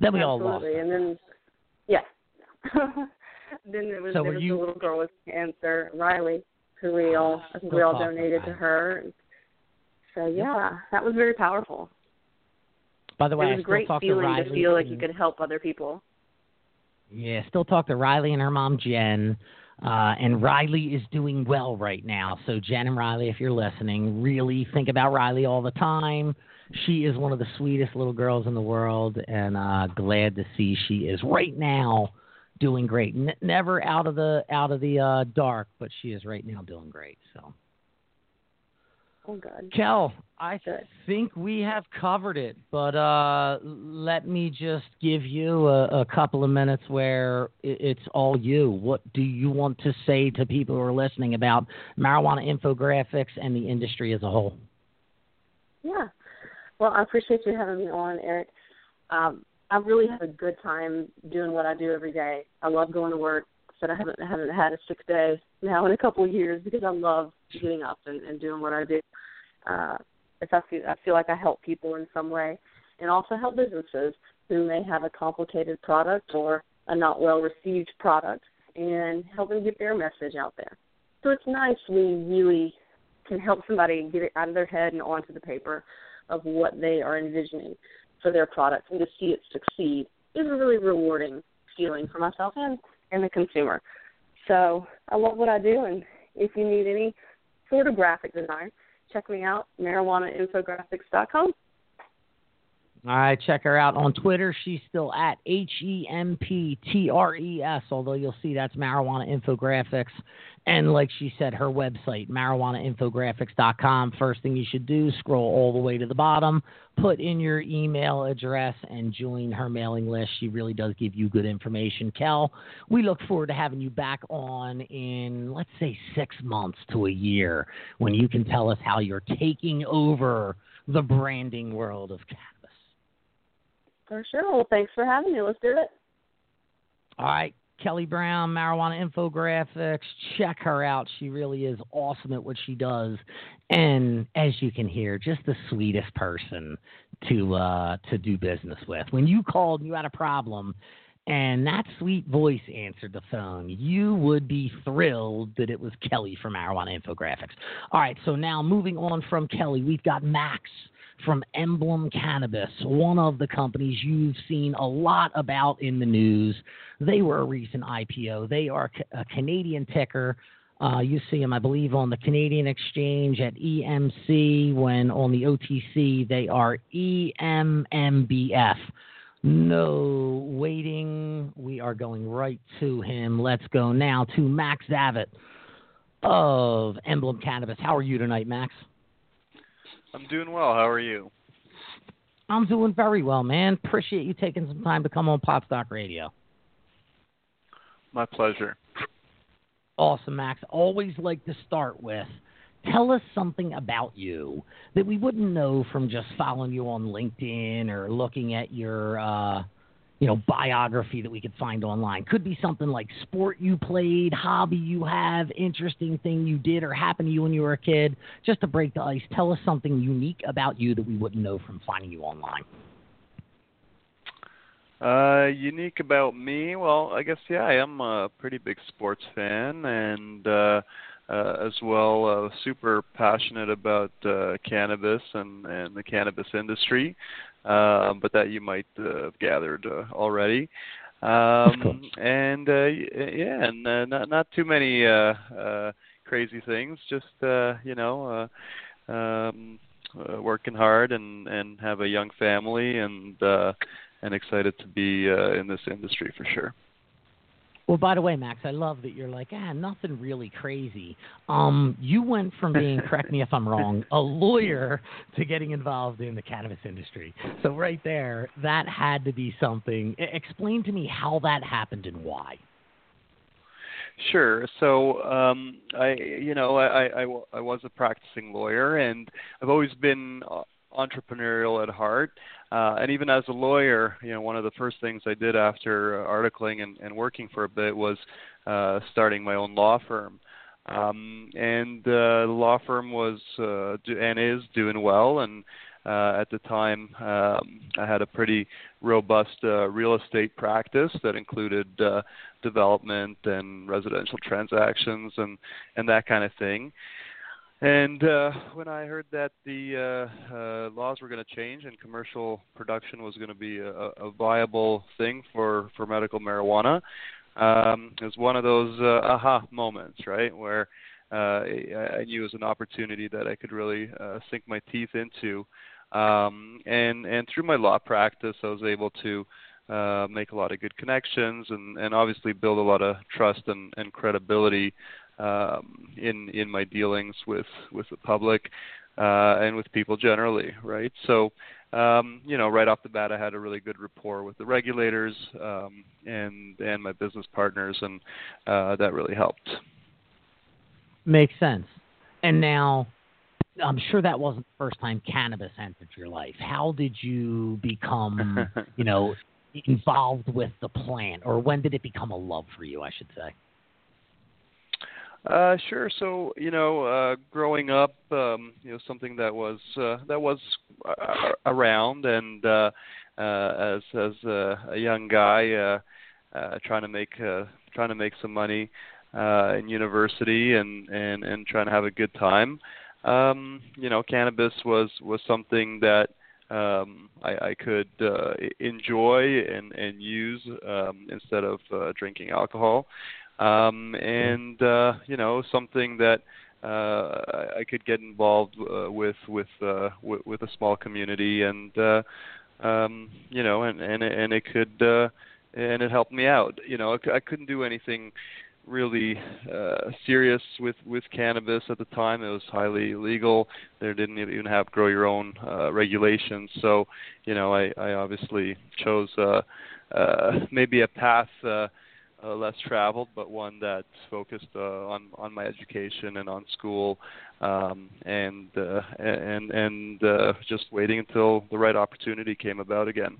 Then we Absolutely. all lost. Them. And then, yeah. then there was, so there was you... a little girl with cancer, Riley, who we all I think we all donated to her. So yeah, that was very powerful. By the way, it was I a great feeling to, to feel like you could help other people. Yeah, still talk to Riley and her mom Jen. Uh, and Riley is doing well right now. So Jen and Riley, if you're listening, really think about Riley all the time. She is one of the sweetest little girls in the world, and uh, glad to see she is right now doing great. N- never out of the out of the uh, dark, but she is right now doing great. So, oh God, Kel, I Good. think we have covered it, but uh, let me just give you a, a couple of minutes where it's all you. What do you want to say to people who are listening about marijuana infographics and the industry as a whole? Yeah. Well, I appreciate you having me on, Eric. Um, I really have a good time doing what I do every day. I love going to work. Said I haven't, I haven't had a sick day now in a couple of years because I love getting up and, and doing what I do. Uh, I feel, I feel like I help people in some way and also help businesses who may have a complicated product or a not well-received product and help them get their message out there. So it's nice when you really can help somebody get it out of their head and onto the paper of what they are envisioning for their product, and to see it succeed is a really rewarding feeling for myself and, and the consumer. So I love what I do, and if you need any sort of graphic design, check me out, marijuana infographics dot com. All right, check her out on Twitter. She's still at H E M P T R E S, although you'll see that's Marijuana Infographics. And like she said, her website, marijuana infographics dot com. First thing you should do, scroll all the way to the bottom, put in your email address, and join her mailing list. She really does give you good information. Kel, we look forward to having you back on in, let's say, six months to a year when you can tell us how you're taking over the branding world of cannabis. For sure. Well, thanks for having me. Let's do it. All right. Kelly Brown, Marijuana Infographics. Check her out. She really is awesome at what she does. And as you can hear, just the sweetest person to uh, to do business with. When you called and you had a problem and that sweet voice answered the phone, you would be thrilled that it was Kelly from Marijuana Infographics. All right, so now moving on from Kelly, we've got Max from Emblem Cannabis, one of the companies you've seen a lot about in the news. They were a recent I P O. They are a Canadian ticker. Uh, you see them, I believe, on the Canadian exchange at E M C, when on the O T C they are E M M B F. No waiting. We are going right to him. Let's go now to Max Zavet of Emblem Cannabis. How are you tonight, Max? I'm doing well. How are you? I'm doing very well, man. Appreciate you taking some time to come on Pot Stock Radio. My pleasure. Awesome, Max. Always like to start with, tell us something about you that we wouldn't know from just following you on LinkedIn or looking at your, uh, you know, biography that we could find online. Could be something like sport you played, hobby you have, interesting thing you did or happened to you when you were a kid. Just to break the ice, tell us something unique about you that we wouldn't know from finding you online. Uh, unique about me? Well, I guess, yeah, I am a pretty big sports fan and, uh, Uh, as well, uh, super passionate about uh, cannabis and, and the cannabis industry, uh, but that you might uh, have gathered uh, already. Um, and uh, yeah, and uh, not not too many uh, uh, crazy things. Just uh, you know, uh, um, uh, working hard and, and have a young family and uh, and excited to be uh, in this industry for sure. Well, by the way, Max, I love that you're like, ah, nothing really crazy. Um, you went from being, correct me if I'm wrong, a lawyer to getting involved in the cannabis industry. So right there, that had to be something. Explain to me how that happened and why. Sure. So, um, I, you know, I, I, I was a practicing lawyer, and I've always been entrepreneurial at heart. Uh, and even as a lawyer, you know, one of the first things I did after uh, articling and, and working for a bit was uh, starting my own law firm. Um, and uh, the law firm was uh, do, and is doing well. And uh, at the time, um, I had a pretty robust uh, real estate practice that included uh, development and residential transactions and, and that kind of thing. And uh, when I heard that the uh, uh, laws were going to change and commercial production was going to be a, a viable thing for, for medical marijuana, um, it was one of those uh, aha moments, right, where uh, I knew it was an opportunity that I could really uh, sink my teeth into. Um, and, and through my law practice, I was able to uh, make a lot of good connections and, and obviously build a lot of trust and, and credibility Um, in in my dealings with, with the public uh, and with people generally, right? So, um, you know, right off the bat, I had a really good rapport with the regulators um, and and my business partners, and uh, that really helped. Makes sense. And now, I'm sure that wasn't the first time cannabis entered your life. How did you become, you know, involved with the plant, or when did it become a love for you, I should say? Uh, sure. So, you know, uh, growing up, um, you know, something that was uh, that was uh, around, and uh, uh, as as uh, a young guy uh, uh, trying to make uh, trying to make some money uh, in university and, and, and trying to have a good time, um, you know, cannabis was, was something that um, I, I could uh, enjoy and and use um, instead of uh, drinking alcohol. Um, and, uh, you know, something that, uh, I could get involved uh, with, with, uh, w- with a small community and, uh, um, you know, and, and, and it could, uh, and it helped me out. You know, I couldn't do anything really, uh, serious with, with cannabis at the time. It was highly illegal. There didn't even have grow your own, uh, regulations. So, you know, I, I obviously chose, uh, uh, maybe a path, uh, Uh, less traveled, but one that's focused uh, on on my education and on school, um, and uh, and and uh, just waiting until the right opportunity came about again.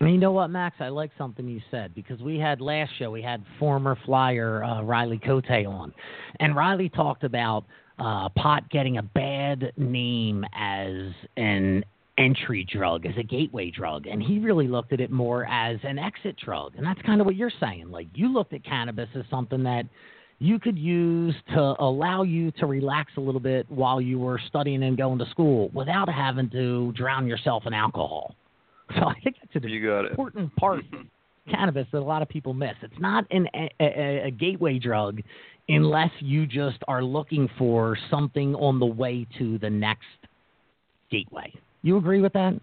You know what, Max? I like something you said, because we had last show, we had former flyer uh, Riley Cote on, and Riley talked about uh, pot getting a bad name as an entry drug, as a gateway drug, and he really looked at it more as an exit drug, and that's kind of what you're saying. Like, you looked at cannabis as something that you could use to allow you to relax a little bit while you were studying and going to school without having to drown yourself in alcohol. So I think that's an you important part of cannabis that a lot of people miss. It's not an, a, a, a gateway drug unless you just are looking for something on the way to the next gateway. You agree with that?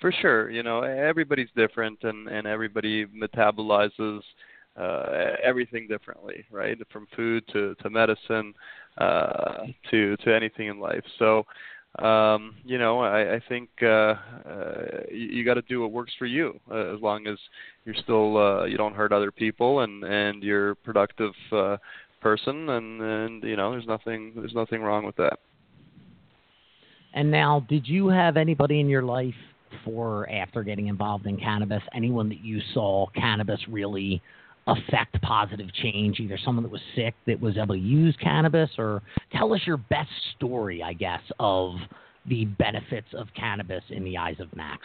For sure. You know, everybody's different, and, and everybody metabolizes uh, everything differently, right? From food to, to medicine uh, to, to anything in life. So, Um, you know, I, I think uh, uh, you, you got to do what works for you, uh, as long as you're still uh, you don't hurt other people, and, and you're a productive uh, person, and, and you know, there's nothing there's nothing wrong with that. And now, did you have anybody in your life before, after getting involved in cannabis, anyone that you saw cannabis really affect positive change, either someone that was sick that was able to use cannabis, or tell us your best story, I guess, of the benefits of cannabis in the eyes of Max?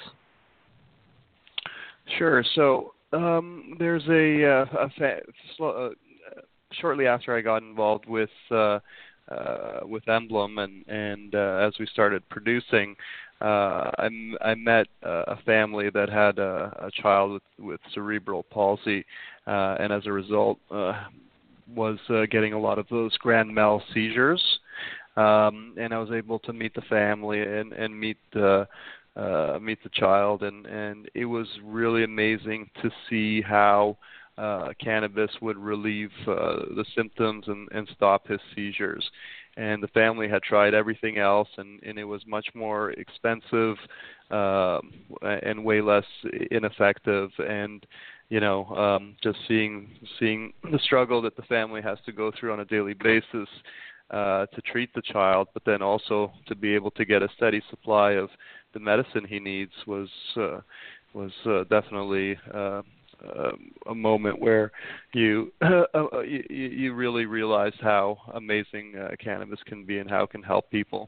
Sure. So um, there's a, uh, a fa- uh, shortly after I got involved with uh, uh, with Emblem, and, and uh, as we started producing, Uh, I, I met uh, a family that had a, a child with, with cerebral palsy, uh, and as a result uh, was uh, getting a lot of those grand mal seizures. Um, and I was able to meet the family and, and meet the uh, meet the child, and, and it was really amazing to see how uh, cannabis would relieve uh, the symptoms and, and stop his seizures. And the family had tried everything else, and, and it was much more expensive uh, and way less ineffective. And, you know, um, just seeing seeing the struggle that the family has to go through on a daily basis uh, to treat the child, but then also to be able to get a steady supply of the medicine he needs was uh, was uh, definitely uh, Uh, a moment where you, uh, you you really realize how amazing uh, cannabis can be and how it can help people.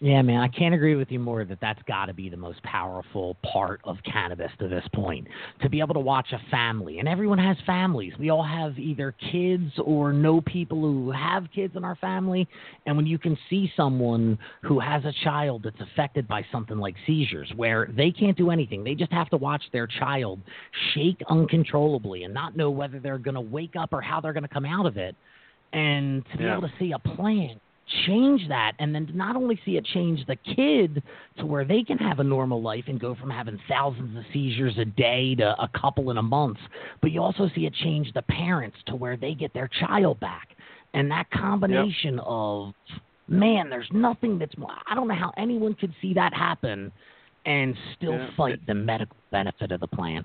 Yeah, man, I can't agree with you more that that's got to be the most powerful part of cannabis to this point. To be able to watch a family, and everyone has families. We all have either kids or know people who have kids in our family. And when you can see someone who has a child that's affected by something like seizures, where they can't do anything, they just have to watch their child shake uncontrollably and not know whether they're going to wake up or how they're going to come out of it. And to be yeah. able to see a plan change that, and then not only see it change the kid to where they can have a normal life and go from having thousands of seizures a day to a couple in a month, but you also see it change the parents to where they get their child back. And that combination yep. of, man, there's nothing that's more, I don't know how anyone could see that happen and still yeah. fight the medical benefit of the plan.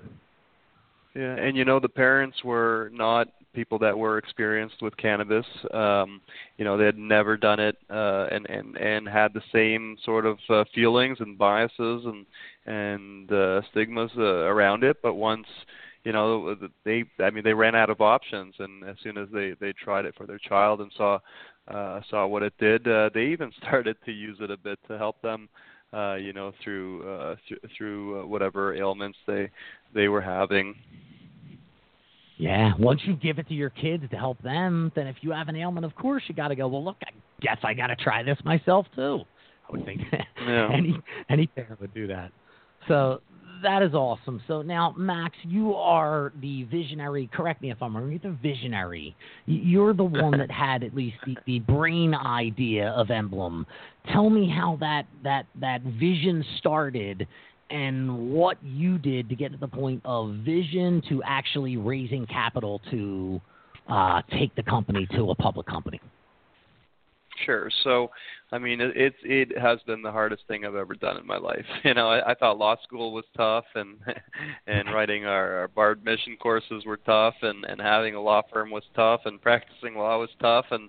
Yeah, and you know, the parents were not people that were experienced with cannabis. Um, you know, they had never done it uh, and, and, and had the same sort of uh, feelings and biases and, and uh, stigmas uh, around it. But once, you know, they, I mean, they ran out of options. And as soon as they, they tried it for their child and saw, uh, saw what it did, uh, they even started to use it a bit to help them, Uh, you know, through uh, th- through uh, whatever ailments they they were having. Yeah, once you give it to your kids to help them, then if you have an ailment, of course you got to go, well, look, I guess I got to try this myself too. I would think that yeah. any any parent would do that. So that is awesome. So now, Max, you are the visionary. Correct me if I'm wrong. You're the visionary. You're the one that had at least the, the brain idea of Emblem. Tell me how that, that, that vision started and what you did to get to the point of vision to actually raising capital to uh, take the company to a public company. Sure. So, I mean, it, it it has been the hardest thing I've ever done in my life. You know, I, I thought law school was tough, and and writing our, our bar admission courses were tough, and, and having a law firm was tough, and practicing law was tough. And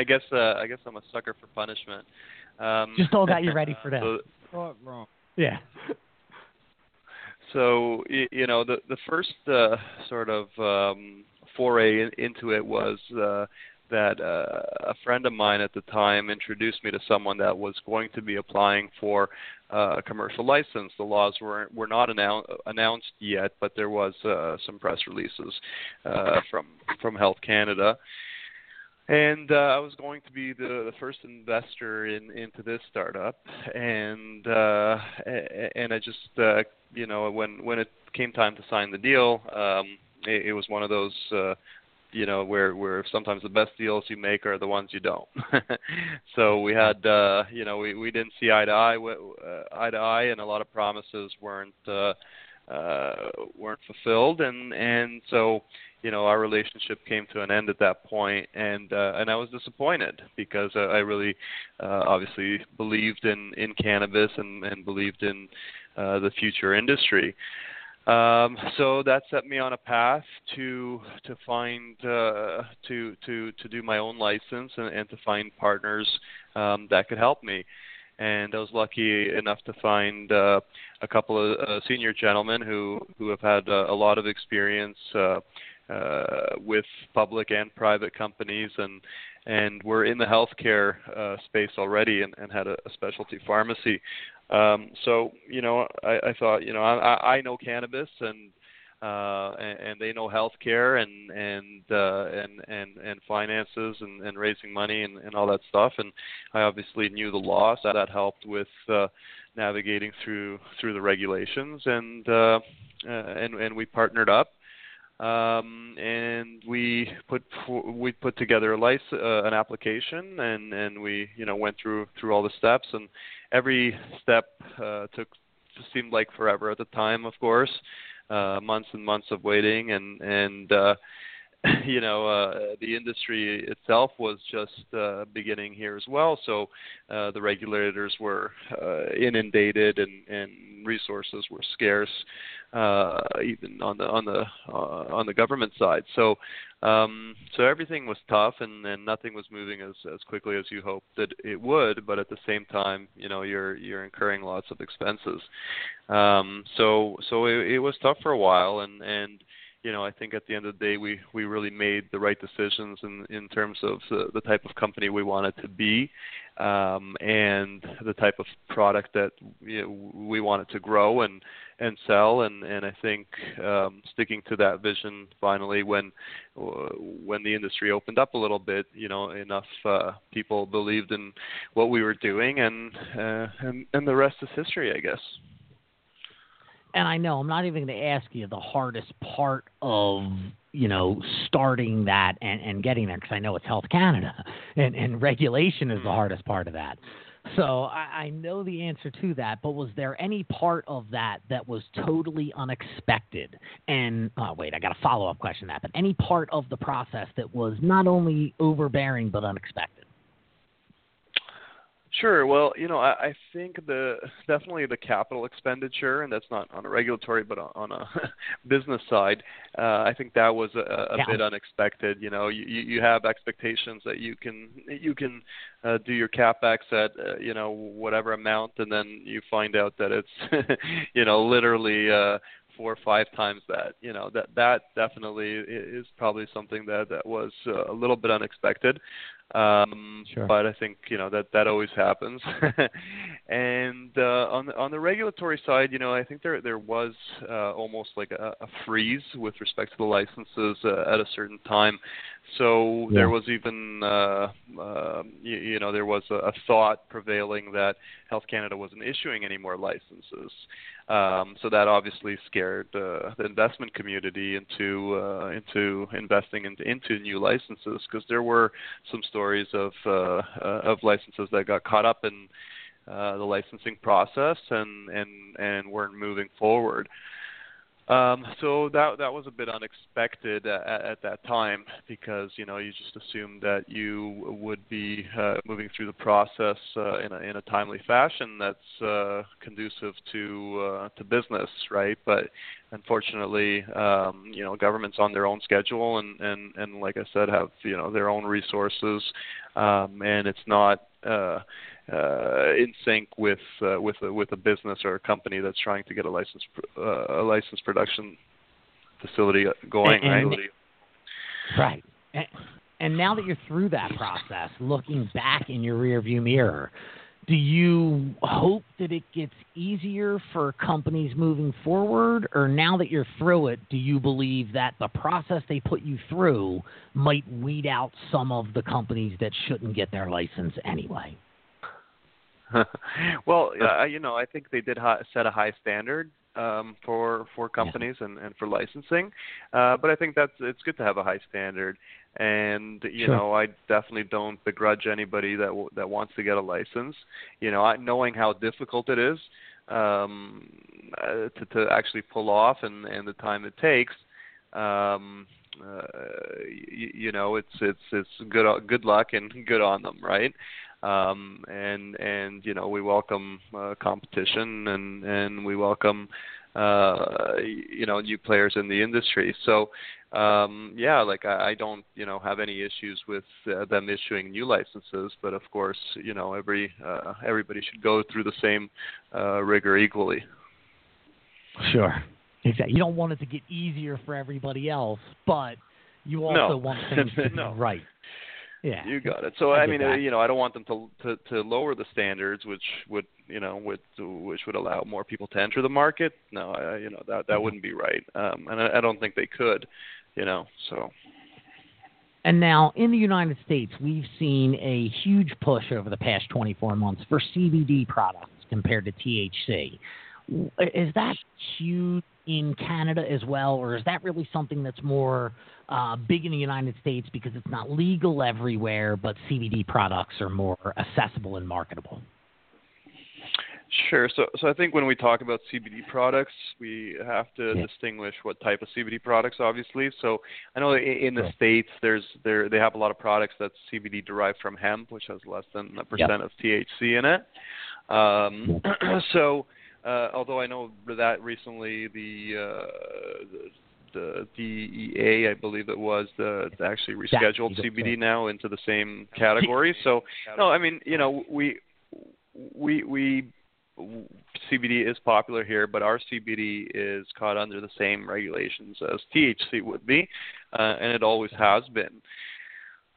I guess uh, I guess I'm a sucker for punishment. Um, Just all got you ready for that. So, yeah. So, you know, the, the first uh, sort of um, foray in, into it was uh, that uh, a friend of mine at the time introduced me to someone that was going to be applying for uh, a commercial license. The laws were, were not annou- announced yet, but there was uh, some press releases uh, from, from Health Canada. And uh, I was going to be the, the first investor in, into this startup, and uh, and I just uh, you know when when it came time to sign the deal, um, it, it was one of those uh, you know where where sometimes the best deals you make are the ones you don't. So we had uh, you know we, we didn't see eye to eye uh, eye to eye, and a lot of promises weren't uh, uh, weren't fulfilled, and and so. You know, our relationship came to an end at that point, and uh, and I was disappointed because uh, I really, uh, obviously, believed in, in cannabis and, and believed in uh, the future industry. Um, so that set me on a path to to find uh, to to to do my own license and, and to find partners um, that could help me. And I was lucky enough to find uh, a couple of uh, senior gentlemen who who have had uh, a lot of experience. Uh, Uh, with public and private companies, and and were in the healthcare uh, space already, and, and had a, a specialty pharmacy. Um, so you know, I, I thought, you know, I, I know cannabis, and uh, and, and they know healthcare, and and uh, and, and and finances, and, and raising money, and, and all that stuff. And I obviously knew the law, so that helped with uh, navigating through through the regulations, and uh, and and we partnered up. Um, and we put we put together a license, uh, an application, and, and we you know went through through all the steps, and every step uh, took just seemed like forever at the time, of course, uh, months and months of waiting, and and uh, you know uh, the industry itself was just uh, beginning here as well, so uh, the regulators were uh, inundated, and, and resources were scarce. Uh, even on the on the uh, on the government side, so um, so everything was tough, and, and nothing was moving as, as quickly as you hoped that it would. But at the same time, you know, you're you're incurring lots of expenses. Um, so so it, it was tough for a while, and, and you know, I think at the end of the day, we, we really made the right decisions in in terms of the, the type of company we wanted to be, um, and the type of product that you know, we wanted to grow and. and sell, and, and I think um, sticking to that vision finally when when the industry opened up a little bit, you know, enough uh, people believed in what we were doing, and, uh, and and the rest is history, I guess. And I know I'm not even going to ask you the hardest part of, you know, starting that and, and getting there, because I know it's Health Canada, and, and regulation is the hardest part of that. So I, I know the answer to that, but was there any part of that that was totally unexpected? And oh, wait, I got a follow-up question to that, but any part of the process that was not only overbearing but unexpected? Sure. Well, you know, I, I think the definitely the capital expenditure, and that's not on a regulatory, but on a business side, uh, I think that was a, a yeah. bit unexpected. You know, you, you have expectations that you can you can uh, do your capex at uh, you know whatever amount, and then you find out that it's you know literally. Uh, Four or five times that, you know, that that definitely is probably something that, that was a little bit unexpected. Um, sure. But I think, you know, that, that always happens. And uh, on the, on the regulatory side, you know, I think there there was uh, almost like a, a freeze with respect to the licenses uh, at a certain time. So yeah. there was even, uh, uh, you, you know, there was a, a thought prevailing that Health Canada wasn't issuing any more licenses. Um, so that obviously scared uh, the investment community into uh, into investing into, into new licenses, because there were some stories of uh, uh, of licenses that got caught up in uh, the licensing process and, and, and weren't moving forward. Um, so that that was a bit unexpected at, at that time, because you know you just assumed that you would be uh, moving through the process uh, in a, in a timely fashion that's uh, conducive to uh, to business, right? But unfortunately, um, you know, government's on their own schedule, and, and, and like I said, have you know their own resources, um, and it's not. Uh, uh, in sync with uh, with a, with a business or a company that's trying to get a license uh, a licensed production facility going, and, right? And, right. And, and now that you're through that process, looking back in your rearview mirror, do you hope that it gets easier for companies moving forward? Or now that you're through it, do you believe that the process they put you through might weed out some of the companies that shouldn't get their license anyway? Well, uh, you know, I think they did ha- set a high standard um, for for companies yeah. and, and for licensing. Uh, but I think that's it's good to have a high standard. And, you sure. know, I definitely don't begrudge anybody that w- that wants to get a license. You know, I, knowing how difficult it is um, uh, to, to actually pull off and, and the time it takes, um, uh, y- you know, it's it's it's good good luck and good on them, right? Um, and, and, you know, we welcome uh, competition and, and we welcome, uh, you know, new players in the industry. So, um, yeah, like I, I don't, you know, have any issues with uh, them issuing new licenses, but of course, you know, every, uh, everybody should go through the same uh, rigor equally. Sure. Exactly. You don't want it to get easier for everybody else, but you also no. want things to be no. right. Yeah, you got it. So I, I mean, that. you know, I don't want them to, to to lower the standards, which would, you know, would which would allow more people to enter the market. No, I, you know, that that mm-hmm. wouldn't be right, um, and I, I don't think they could, you know. So. And now in the United States, we've seen a huge push over the past twenty-four months for C B D products compared to T H C. Is that huge in Canada as well, or is that really something that's more uh, big in the United States because it's not legal everywhere, but C B D products are more accessible and marketable? Sure. So, so I think when we talk about C B D products, we have to yeah. distinguish what type of C B D products, obviously. So I know in, in the States, there's there they have a lot of products that's C B D derived from hemp, which has less than a percent yep. of T H C in it. Um, so Uh, although I know that recently the, uh, the the D E A, I believe it was, the, the actually rescheduled C B D now into the same category. So no, I mean, you know, we we we C B D is popular here, but our C B D is caught under the same regulations as T H C would be, uh, and it always has been.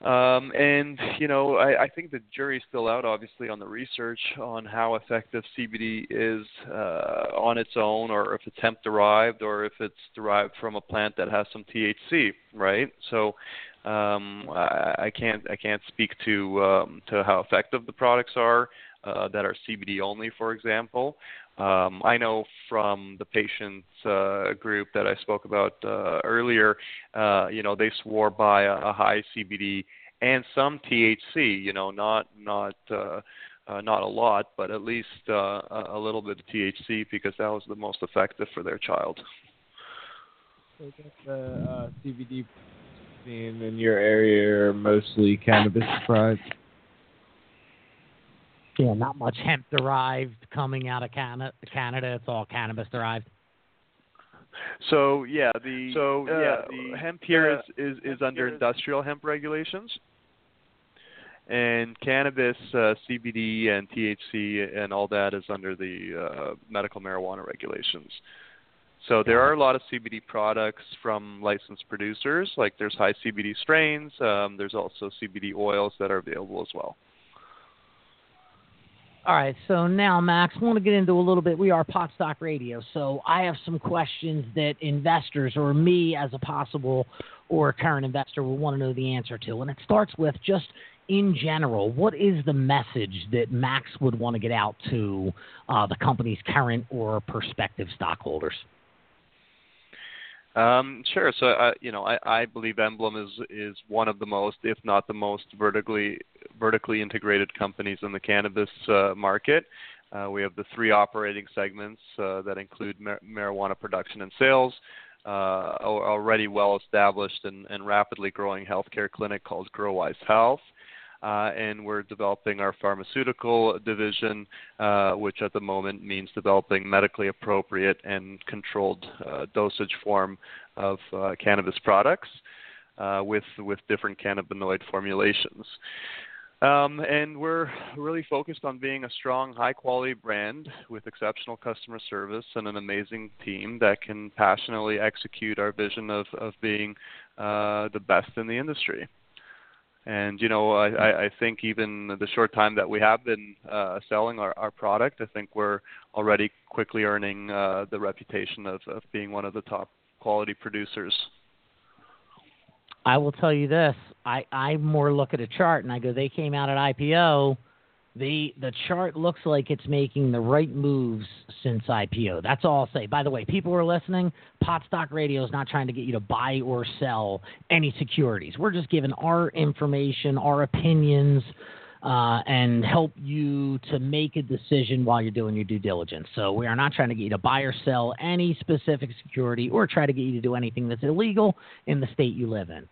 Um, and, you know, I, I think the jury's still out, obviously, on the research on how effective C B D is uh, on its own, or if it's hemp-derived, or if it's derived from a plant that has some T H C, right? So um, I, I can't I can't speak to um, to how effective the products are uh, that are C B D only, for example. Um, I know from the patient uh, group that I spoke about uh, earlier, uh, you know, they swore by a, a high C B D and some T H C, you know, not not uh, uh, not a lot, but at least uh, a little bit of T H C because that was the most effective for their child. So I guess the uh, C B D scene in your area are mostly cannabis products. Yeah, not much hemp-derived coming out of Canada. Canada, it's all cannabis-derived. So, yeah, the, so, uh, yeah, the hemp here uh, is, is, is hemp under here industrial is. hemp regulations. And cannabis, uh, C B D, and T H C, and all that is under the uh, medical marijuana regulations. So there are a lot of C B D products from licensed producers. Like there's high C B D strains. Um, there's also C B D oils that are available as well. All right, so now, Max, I want to get into a little bit. We are Pot Stock Radio, so I have some questions that investors or me as a possible or current investor will want to know the answer to. And it starts with just in general, what is the message that Max would want to get out to uh, the company's current or prospective stockholders? Um, sure. So, uh, you know, I, I believe Emblem is, is one of the most, if not the most, vertically vertically integrated companies in the cannabis uh, market. Uh, we have the three operating segments uh, that include mar- marijuana production and sales, uh, already well-established and, and rapidly growing healthcare clinic called GrowWise Health. Uh, and we're developing our pharmaceutical division, uh, which at the moment means developing medically appropriate and controlled uh, dosage form of uh, cannabis products uh, with with different cannabinoid formulations. Um, and we're really focused on being a strong, high-quality brand with exceptional customer service and an amazing team that can passionately execute our vision of, of being uh, the best in the industry. And, you know, I, I think even the short time that we have been uh, selling our, our product, I think we're already quickly earning uh, the reputation of, of being one of the top quality producers. I will tell you this. I, I more look at a chart and I go, they came out at I P O. The the chart looks like it's making the right moves since I P O. That's all I'll say. By the way, people who are listening, Pot Stock Radio is not trying to get you to buy or sell any securities. We're just giving our information, our opinions, uh, and help you to make a decision while you're doing your due diligence. So we are not trying to get you to buy or sell any specific security or try to get you to do anything that's illegal in the state you live in.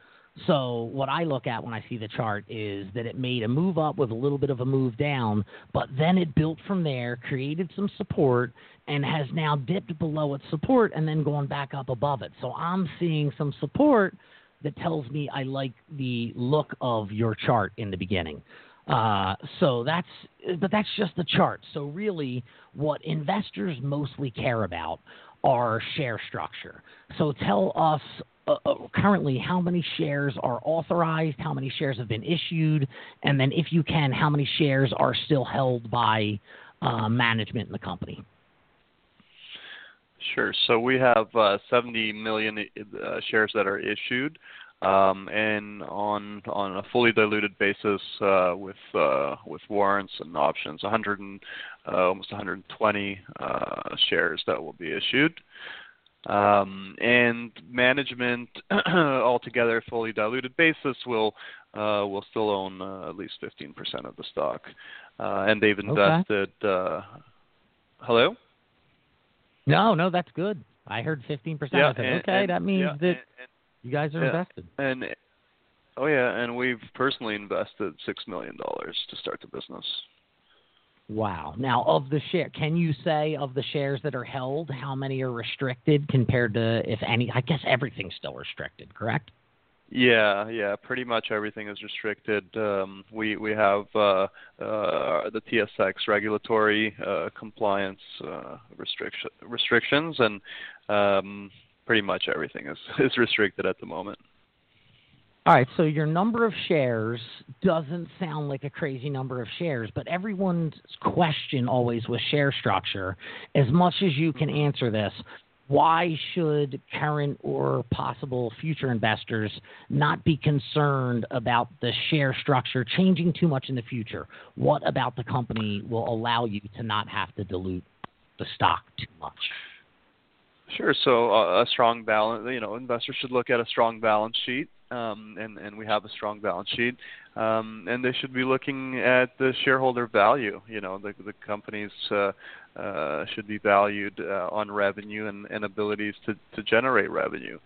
So what I look at when I see the chart is that it made a move up with a little bit of a move down, but then it built from there, created some support, and has now dipped below its support and then gone back up above it. So I'm seeing some support that tells me I like the look of your chart in the beginning. Uh, so that's, but that's just the chart. So really what investors mostly care about are share structure. So tell us Uh, currently, how many shares are authorized, how many shares have been issued, and then if you can, how many shares are still held by uh, management in the company? Sure. So we have uh, seventy million uh, shares that are issued, um, and on on a fully diluted basis uh, with uh, with warrants and options, one hundred and, uh, almost one hundred twenty uh, shares that will be issued. Um, and management altogether, fully diluted basis, will uh, will still own uh, at least fifteen percent of the stock, uh, and they've invested. Okay. Uh, hello. No, no, that's good. I heard fifteen percent. Yeah, okay, and, that means yeah, that and, and, you guys are yeah, invested. And oh yeah, and we've personally invested six million dollars to start the business. Wow. Now, of the share, can you say of the shares that are held, how many are restricted compared to, if any? I guess everything's still restricted, correct? Yeah, yeah. Pretty much everything is restricted. Um, we we have uh, uh, the T S X regulatory uh, compliance uh, restriction restrictions, and um, pretty much everything is, is restricted at the moment. All right, so your number of shares doesn't sound like a crazy number of shares, but everyone's question always with share structure, as much as you can answer this, why should current or possible future investors not be concerned about the share structure changing too much in the future? What about the company will allow you to not have to dilute the stock too much? Sure, so a strong balance, you know, investors should look at a strong balance sheet. Um, and, and we have a strong balance sheet, um, and they should be looking at the shareholder value. You know, the, the companies uh, uh, should be valued uh, on revenue and, and abilities to, to generate revenue,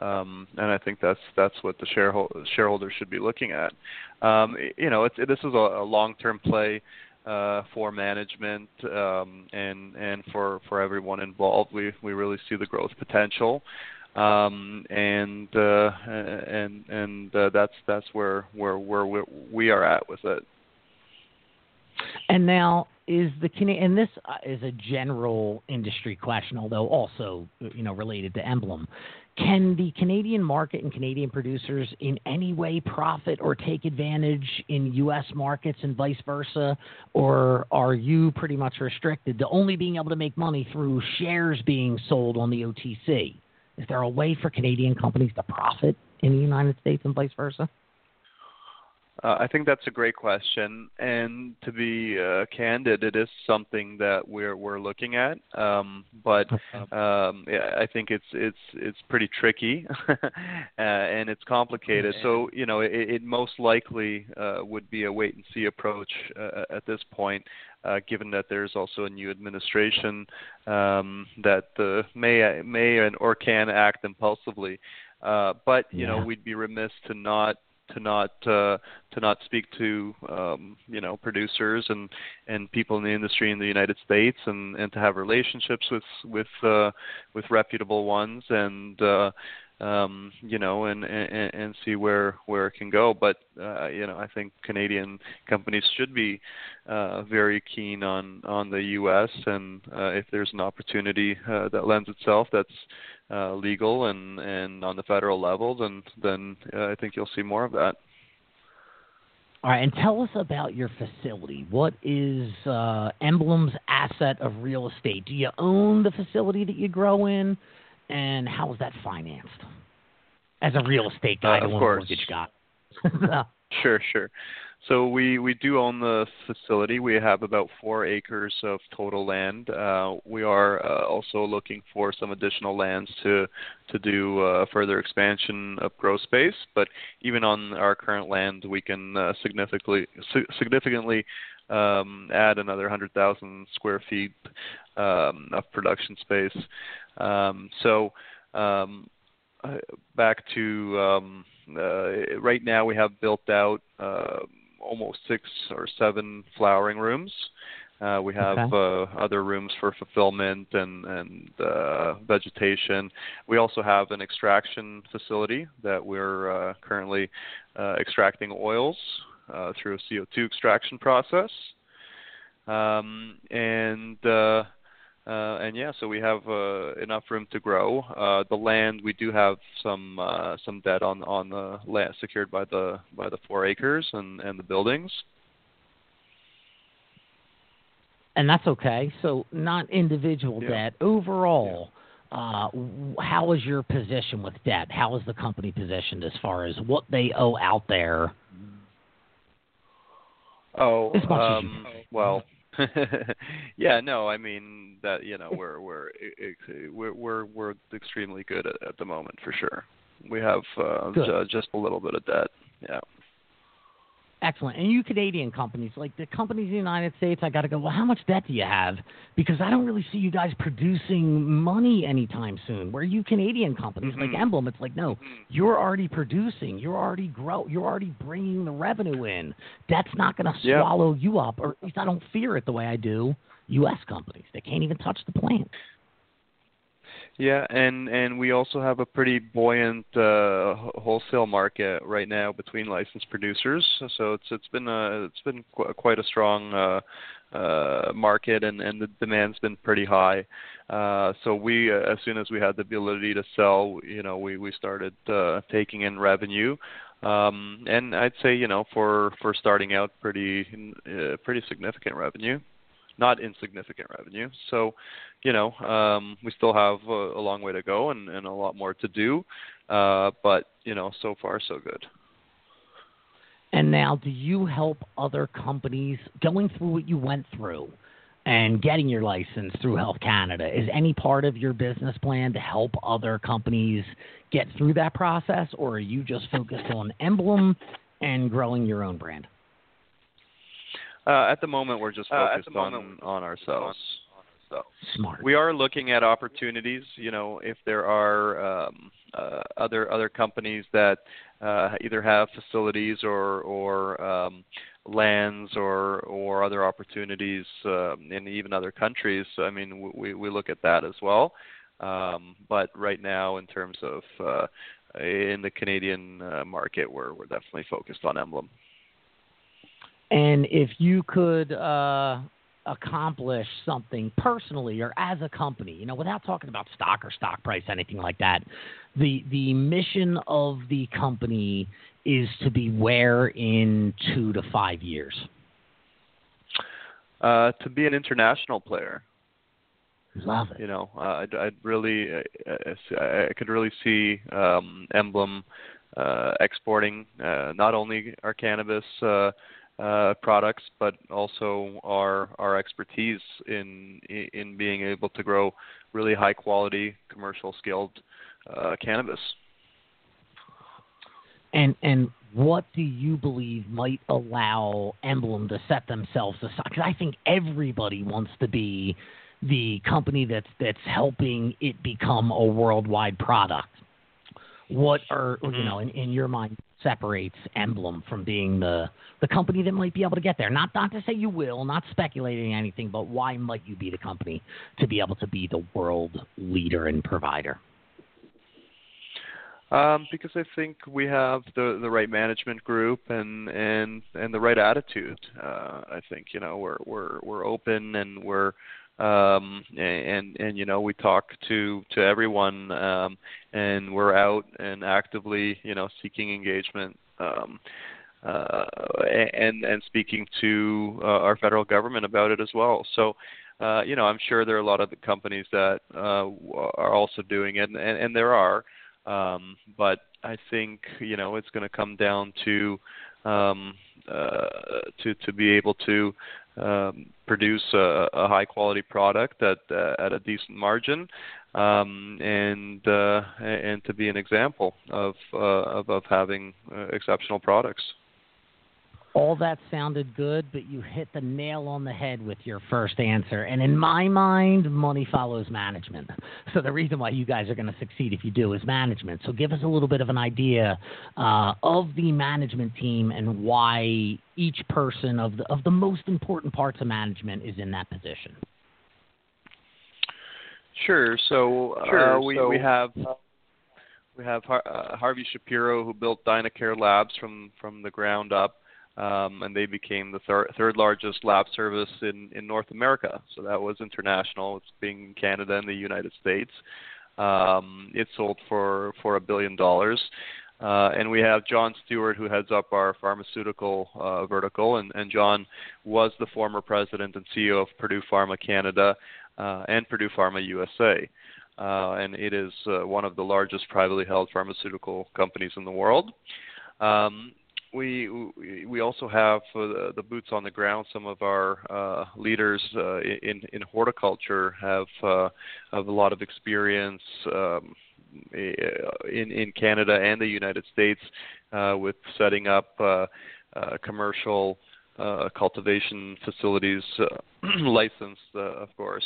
um, and I think that's that's what the shareholder shareholders should be looking at. Um, you know, it's, it, this is a, a long-term play uh, for management um, and and for, for everyone involved. We we really see the growth potential. Um, and, uh, and, and, uh, that's, that's where, where, where we are at with it. And now is the, and this is a general industry question, although also, you know, related to Emblem, can the Canadian market and Canadian producers in any way profit or take advantage in U S markets and vice versa? Or are you pretty much restricted to only being able to make money through shares being sold on the O T C? Is there a way for Canadian companies to profit in the United States and vice versa? Uh, I think that's a great question. And to be uh, candid, it is something that we're we're looking at. Um, but um, yeah, I think it's it's it's pretty tricky uh, and it's complicated. Yeah. So, you know, it, it most likely uh, would be a wait and see approach uh, at this point. Uh, given that there's also a new administration um, that uh, may may and or can act impulsively, uh, but you yeah. know we'd be remiss to not to not uh, to not speak to um, you know producers and, and people in the industry in the United States and, and to have relationships with with uh, with reputable ones and. Uh, um, you know, and, and and see where where it can go. But uh, you know, I think Canadian companies should be uh, very keen on on the U S and uh, if there's an opportunity uh, that lends itself that's uh, legal and and on the federal level, then then uh, I think you'll see more of that. All right, and tell us about your facility. What is uh, Emblem's asset of real estate? Do you own the facility that you grow in, and how is that financed? As a real estate guy, uh, of course. Mortgage guy. Sure, sure. So we, we do own the facility. We have about four acres of total land. Uh, we are uh, also looking for some additional lands to to do uh, further expansion of grow space. But even on our current land, we can uh, significantly significantly um, add another one hundred thousand square feet um, of production space. Um, so um, back to um, uh, right now, we have built out Uh, almost six or seven flowering rooms. Uh, we have okay. uh, other rooms for fulfillment and, and uh, vegetation. We also have an extraction facility that we're uh, currently uh, extracting oils uh, through a C O two extraction process. Um, and uh, Uh, and yeah, so we have uh, enough room to grow. Uh, the land, we do have some uh, some debt on on the land secured by the by the four acres and, and the buildings. And that's okay. So not individual yeah. debt. Overall, yeah. uh, how is your position with debt? How is the company positioned as far as what they owe out there? Oh, um, well. yeah, no, I mean that you know we're we're we're we're, we're extremely good at, at the moment for sure. We have uh, j- just a little bit of debt. Yeah. Excellent. And you Canadian companies, like the companies in the United States, I got to go, well, how much debt do you have? Because I don't really see you guys producing money anytime soon. Where you Canadian companies, mm-hmm. like Emblem, it's like, no, you're already producing. You're already grow. You're already bringing the revenue in. That's not going to swallow yep. you up, or at least I don't fear it the way I do U S companies. They can't even touch the plant. Yeah, and, and we also have a pretty buoyant uh, wholesale market right now between licensed producers. So it's it's been a, it's been qu- quite a strong uh, uh, market, and, and the demand's been pretty high. Uh, so we, uh, as soon as we had the ability to sell, you know, we we started uh, taking in revenue, um, and I'd say you know for, for starting out, pretty uh, pretty significant revenue. Not insignificant revenue. So, you know, um, we still have a, a long way to go and, and a lot more to do. Uh, but, you know, so far, so good. And now, do you help other companies going through what you went through and getting your license through Health Canada? Is any part of your business plan to help other companies get through that process, or are you just focused on Emblem and growing your own brand? Uh, at the moment, we're just focused uh, on, moment, on ourselves. On, on ourselves. Smart. We are looking at opportunities. You know, if there are um, uh, other other companies that uh, either have facilities or or um, lands or or other opportunities uh, in even other countries. I mean, we we look at that as well. Um, but right now, in terms of uh, in the Canadian uh, market, we're we're definitely focused on Emblem. And if you could uh, accomplish something personally or as a company, you know, without talking about stock or stock price, anything like that, the the mission of the company is to be where in two to five years? Uh, to be an international player. Love it. You know, uh, I'd, I'd really, uh, I could really see um, Emblem uh, exporting uh, not only our cannabis uh Uh, products, but also our our expertise in in being able to grow really high quality commercial scaled uh, cannabis. And and what do you believe might allow Emblem to set themselves aside? Because I think everybody wants to be the company that's that's helping it become a worldwide product. What are you know in, in your mind separates Emblem from being the, the company that might be able to get there? Not not to say you will, not speculating anything, but why might you be the company to be able to be the world leader and provider? Um, because I think we have the, the right management group and, and, and the right attitude. Uh, I think, you know, we're, we're, we're open and we're, um, and, and, you know, we talk to, to everyone, um, and we're out and actively, you know, seeking engagement, um, uh, and, and speaking to uh, our federal government about it as well. So, uh, you know, I'm sure there are a lot of the companies that, uh, are also doing it, and, and, and there are. Um, but I think, you know, it's going to come down to, um, uh, to, to be able to, um, produce a, a high quality product at, uh, at a decent margin, um, and, uh, and to be an example of, uh, of, of having uh, exceptional products. All that sounded good, but you hit the nail on the head with your first answer. And in my mind, money follows management. So the reason why you guys are going to succeed if you do is management. So give us a little bit of an idea uh, of the management team and why each person of the, of the most important parts of management is in that position. Sure. So, uh, sure. We, so we have... We have Har- uh, Harvey Shapiro, who built DynaCare Labs from, from the ground up. Um, and they became the thir- third largest lab service in, in North America. So that was international. It's being in Canada and the United States. Um, it sold for, for a billion dollars. Uh, and we have John Stewart, who heads up our pharmaceutical uh, vertical. And, and John was the former president and C E O of Purdue Pharma Canada uh, and Purdue Pharma U S A. Uh, and it is uh, one of the largest privately held pharmaceutical companies in the world. Um, We we also have uh, the boots on the ground. Some of our uh, leaders uh, in in horticulture have uh, have a lot of experience um, in in Canada and the United States uh, with setting up uh, uh, commercial uh, cultivation facilities, uh, licensed, uh, of course.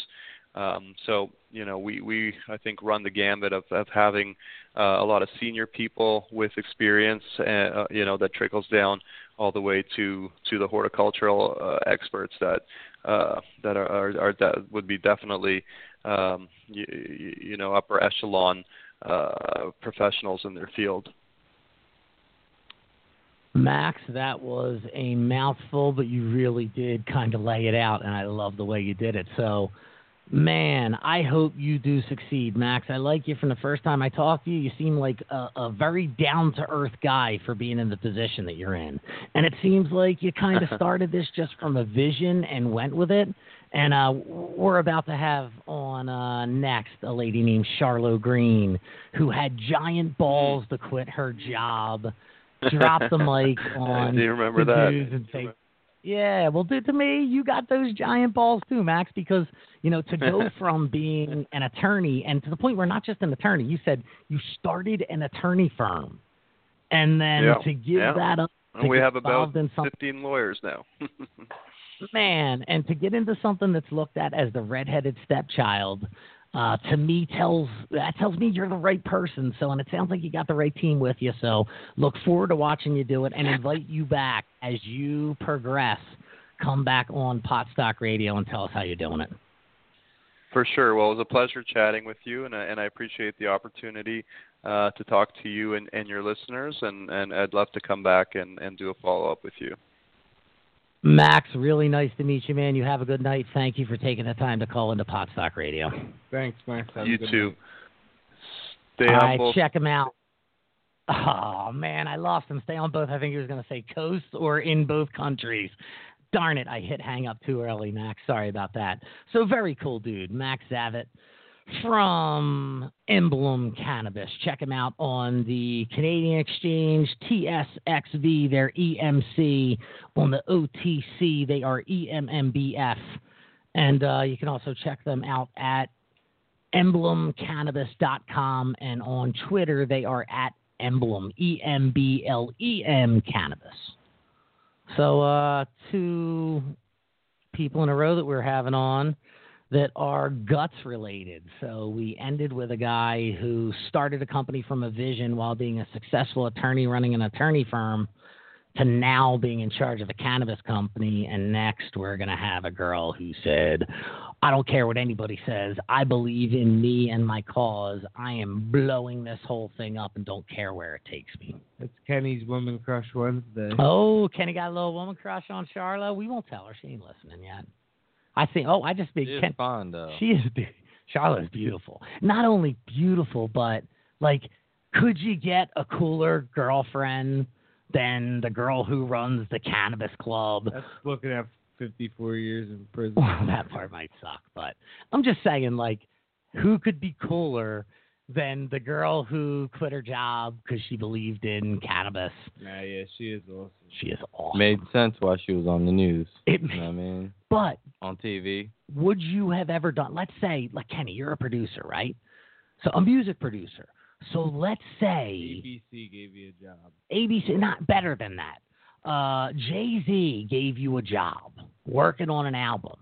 Um, so, you know, we, we, I think, run the gambit of, of having uh, a lot of senior people with experience, uh, you know, that trickles down all the way to, to the horticultural uh, experts that uh, that are, are, are that would be definitely, um, you, you know, upper echelon uh, professionals in their field. Max, that was a mouthful, but you really did kind of lay it out, and I love the way you did it. So, man, I hope you do succeed, Max. I like you from the first time I talked to you. You seem like a, a very down-to-earth guy for being in the position that you're in. And it seems like you kind of started this just from a vision and went with it. And uh, we're about to have on uh, next a lady named Charlo Greene, who had giant balls to quit her job, drop the mic on do you remember the that? News and say, yeah, well, dude, to me, you got those giant balls too, Max, because, you know, to go from being an attorney and to the point where not just an attorney, you said you started an attorney firm, and then yeah, to give yeah. that up. And we have about fifteen lawyers now. Man, and to get into something that's looked at as the redheaded stepchild, uh, to me, tells that tells me you're the right person. So, and it sounds like you got the right team with you. So look forward to watching you do it, and invite you back as you progress. Come back on Pot Stock Radio and tell us how you're doing it. For sure. Well, it was a pleasure chatting with you, and I, and I appreciate the opportunity uh, to talk to you and, and your listeners, and, and I'd love to come back and, and do a follow-up with you. Max, really nice to meet you, man. You have a good night. Thank you for taking the time to call into Pot Stock Radio. Thanks, Max. Have you too. Night. Stay All humble. Right, check him out. Oh, man, I lost him. Stay on both. I think he was going to say coasts or in both countries. Darn it, I hit hang up too early, Max. Sorry about that. So very cool dude, Max Zavet from Emblem Cannabis. Check him out on the Canadian Exchange, T S X V, they're E M C. On the O T C, they are E M M B F. And uh, you can also check them out at emblem cannabis dot com. And on Twitter, they are at Emblem, E M B L E M Cannabis. So uh, two people in a row that we're having on that are guts related. So we ended with a guy who started a company from a vision while being a successful attorney running an attorney firm to now being in charge of a cannabis company. And next we're going to have a girl who said, I don't care what anybody says. I believe in me and my cause. I am blowing this whole thing up and don't care where it takes me. That's Kenny's Woman Crush Wednesday. Oh, Kenny got a little woman crush on Charlo. We won't tell her. She ain't listening yet. I think, oh, I just think Ken- fine, though. She is be- Charlo's beautiful. Not only beautiful, but like, could you get a cooler girlfriend than the girl who runs the cannabis club? That's looking at fifty-four years in prison. Well, that part might suck, but I'm just saying, like, who could be cooler than the girl who quit her job because she believed in cannabis? Yeah, yeah, she is awesome. She is awesome. Made sense why she was on the news. It you know what I mean? But on T V. Would you have ever done, let's say, like, Kenny, you're a producer, right? So a music producer. So let's say A B C gave you a job. A B C, not better than that. Uh, Jay-Z gave you a job working on an album.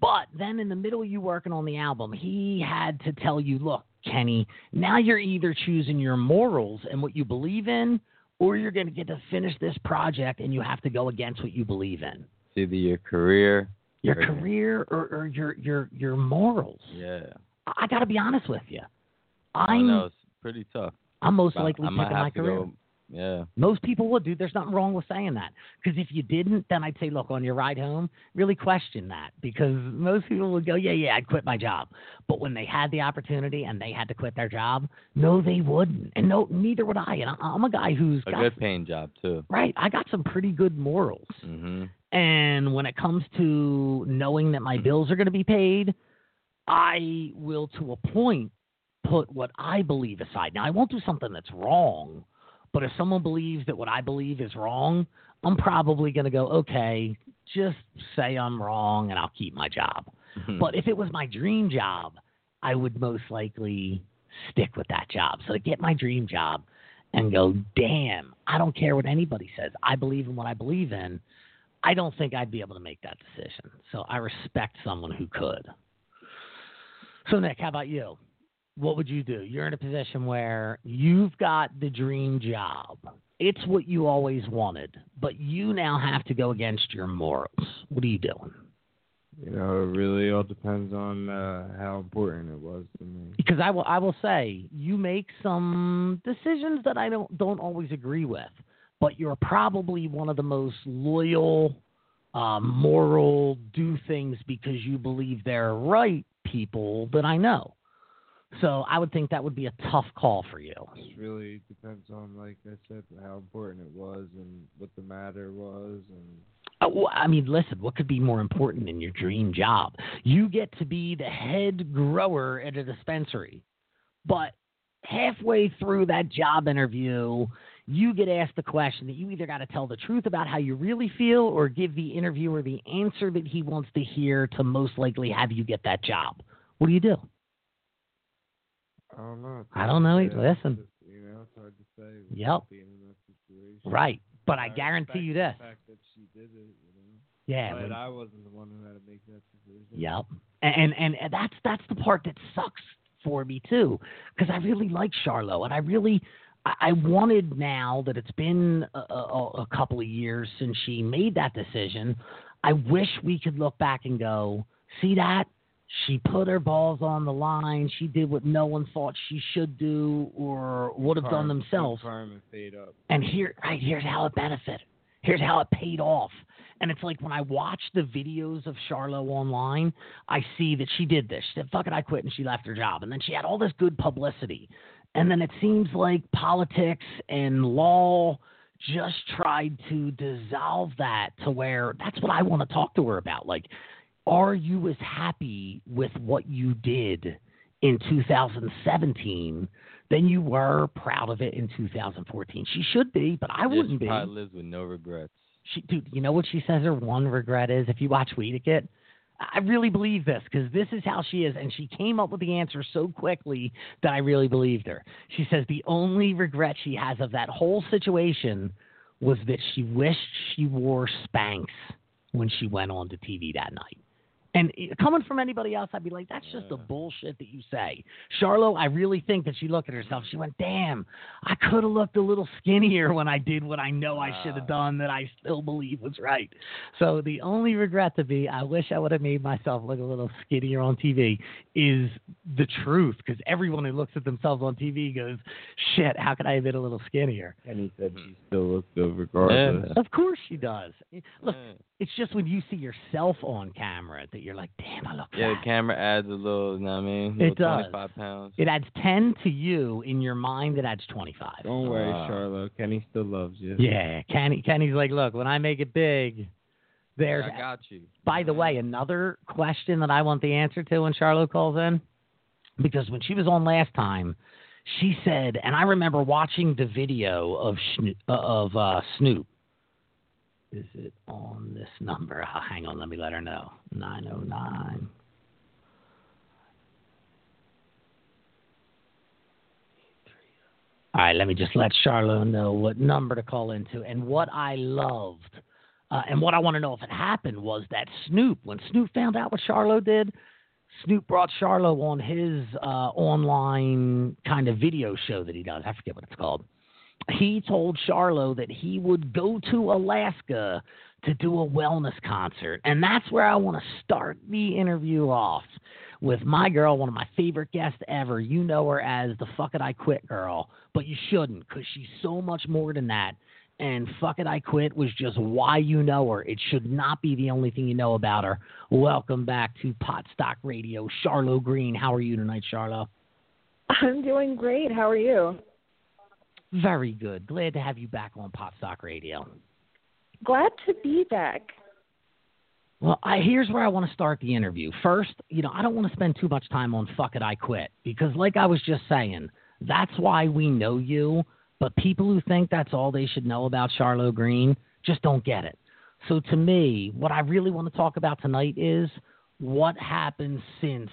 But then in the middle of you working on the album, he had to tell you, look, Kenny, now you're either choosing your morals and what you believe in, or you're going to get to finish this project and you have to go against what you believe in. It's either your career. Your or career or, or your, your, your morals. Yeah. I, I got to be honest with you. I know. Pretty tough. I'm most likely picking my career. Go, yeah. Most people would, dude. There's nothing wrong with saying that. Because if you didn't, then I'd say, look, on your ride home, really question that. Because most people would go, yeah, yeah, I'd quit my job. But when they had the opportunity and they had to quit their job, no, they wouldn't. And no, neither would I. And I, I'm a guy who's a got... A good paying job, too. Right. I got some pretty good morals. Mm-hmm. And when it comes to knowing that my bills are going to be paid, I will, to a point, put what I believe aside. Now, I won't do something that's wrong, but if someone believes that what I believe is wrong, I'm probably going to go, okay, just say I'm wrong and I'll keep my job. Mm-hmm. But if it was my dream job, I would most likely stick with that job. So to get my dream job and go, damn, I don't care what anybody says. I believe in what I believe in. I don't think I'd be able to make that decision. So I respect someone who could. So, Nick, how about you? What would you do? You're in a position where you've got the dream job. It's what you always wanted, but you now have to go against your morals. What are you doing? You know, it really all depends on uh, how important it was to me. Because I will, I will say, you make some decisions that I don't don't always agree with, but you're probably one of the most loyal, uh, moral, do things because you believe they're right people that I know. So I would think that would be a tough call for you. It really depends on, like I said, how important it was and what the matter was. And oh, well, I mean, listen, what could be more important than your dream job? You get to be the head grower at a dispensary, but halfway through that job interview, you get asked the question that you either got to tell the truth about how you really feel or give the interviewer the answer that he wants to hear to most likely have you get that job. What do you do? I don't know. I don't know. Either. Listen. Just, you know, it's hard to say. Yep. Being in that situation. Right. But I, I guarantee you this. The fact that she did it, you know? Yeah. But when, I wasn't the one who had to make that decision. Yep. And, and, and that's that's the part that sucks for me, too, because I really like Charlo. And I really I, I wanted, now that it's been a, a, a couple of years since she made that decision, I wish we could look back and go, see that? She put her balls on the line. She did what no one thought she should do or would have done themselves. And here, right, here's how it benefited. Here's how it paid off. And it's like when I watch the videos of Charlo online, I see that she did this. She said, fuck it, I quit, and she left her job. And then she had all this good publicity. And then it seems like politics and law just tried to dissolve that to where that's what I want to talk to her about. Like, are you as happy with what you did in two thousand seventeen than you were proud of it in two thousand fourteen? She should be, but I wouldn't be. She probably lives with no regrets. She, dude, you know what she says her one regret is? If you watch Weedicket, I really believe this because this is how she is, and she came up with the answer so quickly that I really believed her. She says the only regret she has of that whole situation was that she wished she wore Spanx when she went on to T V that night. And coming from anybody else, I'd be like, that's just the bullshit that you say. Charlo, I really think that she looked at herself. She went, damn, I could have looked a little skinnier when I did what I know I should have done that I still believe was right. So the only regret to be, I wish I would have made myself look a little skinnier on T V, is the truth. Because everyone who looks at themselves on T V goes, shit, how could I have been a little skinnier? And he said she still looks good regardless. Of course she does. Look, it's just when you see yourself on camera that you're like, damn, I look fat. Yeah, the camera adds a little, you know what I mean? It does. twenty-five pounds. It adds ten to you. In your mind, it adds twenty-five. Don't worry, wow. Charlo. Kenny still loves you. Yeah, Kenny. Kenny's like, look, when I make it big, there's... I got you. By the way, another question that I want the answer to when Charlo calls in, because when she was on last time, she said, and I remember watching the video of, Sno- of uh, Snoop. Is it on this number? Oh, hang on, let me let her know. nine oh nine. All right, let me just let Charlo know what number to call into. And what I loved, uh, and what I want to know if it happened, was that Snoop, when Snoop found out what Charlo did, Snoop brought Charlo on his uh, online kind of video show that he does. I forget what it's called. He told Charlo that he would go to Alaska to do a wellness concert. And that's where I want to start the interview off with my girl, one of my favorite guests ever. You know her as the Fuck It, I Quit girl, but you shouldn't, because she's so much more than that. And Fuck It, I Quit was just why you know her. It should not be the only thing you know about her. Welcome back to Pot Stock Radio, Charlo Greene. How are you tonight, Charlo? I'm doing great. How are you? Very good. Glad to have you back on Pot Stock Radio. Glad to be back. Well, I, here's where I want to start the interview. First, you know, I don't want to spend too much time on Fuck It, I Quit, because like I was just saying, that's why we know you, but people who think that's all they should know about Charlo Greene just don't get it. So to me, what I really want to talk about tonight is what happened since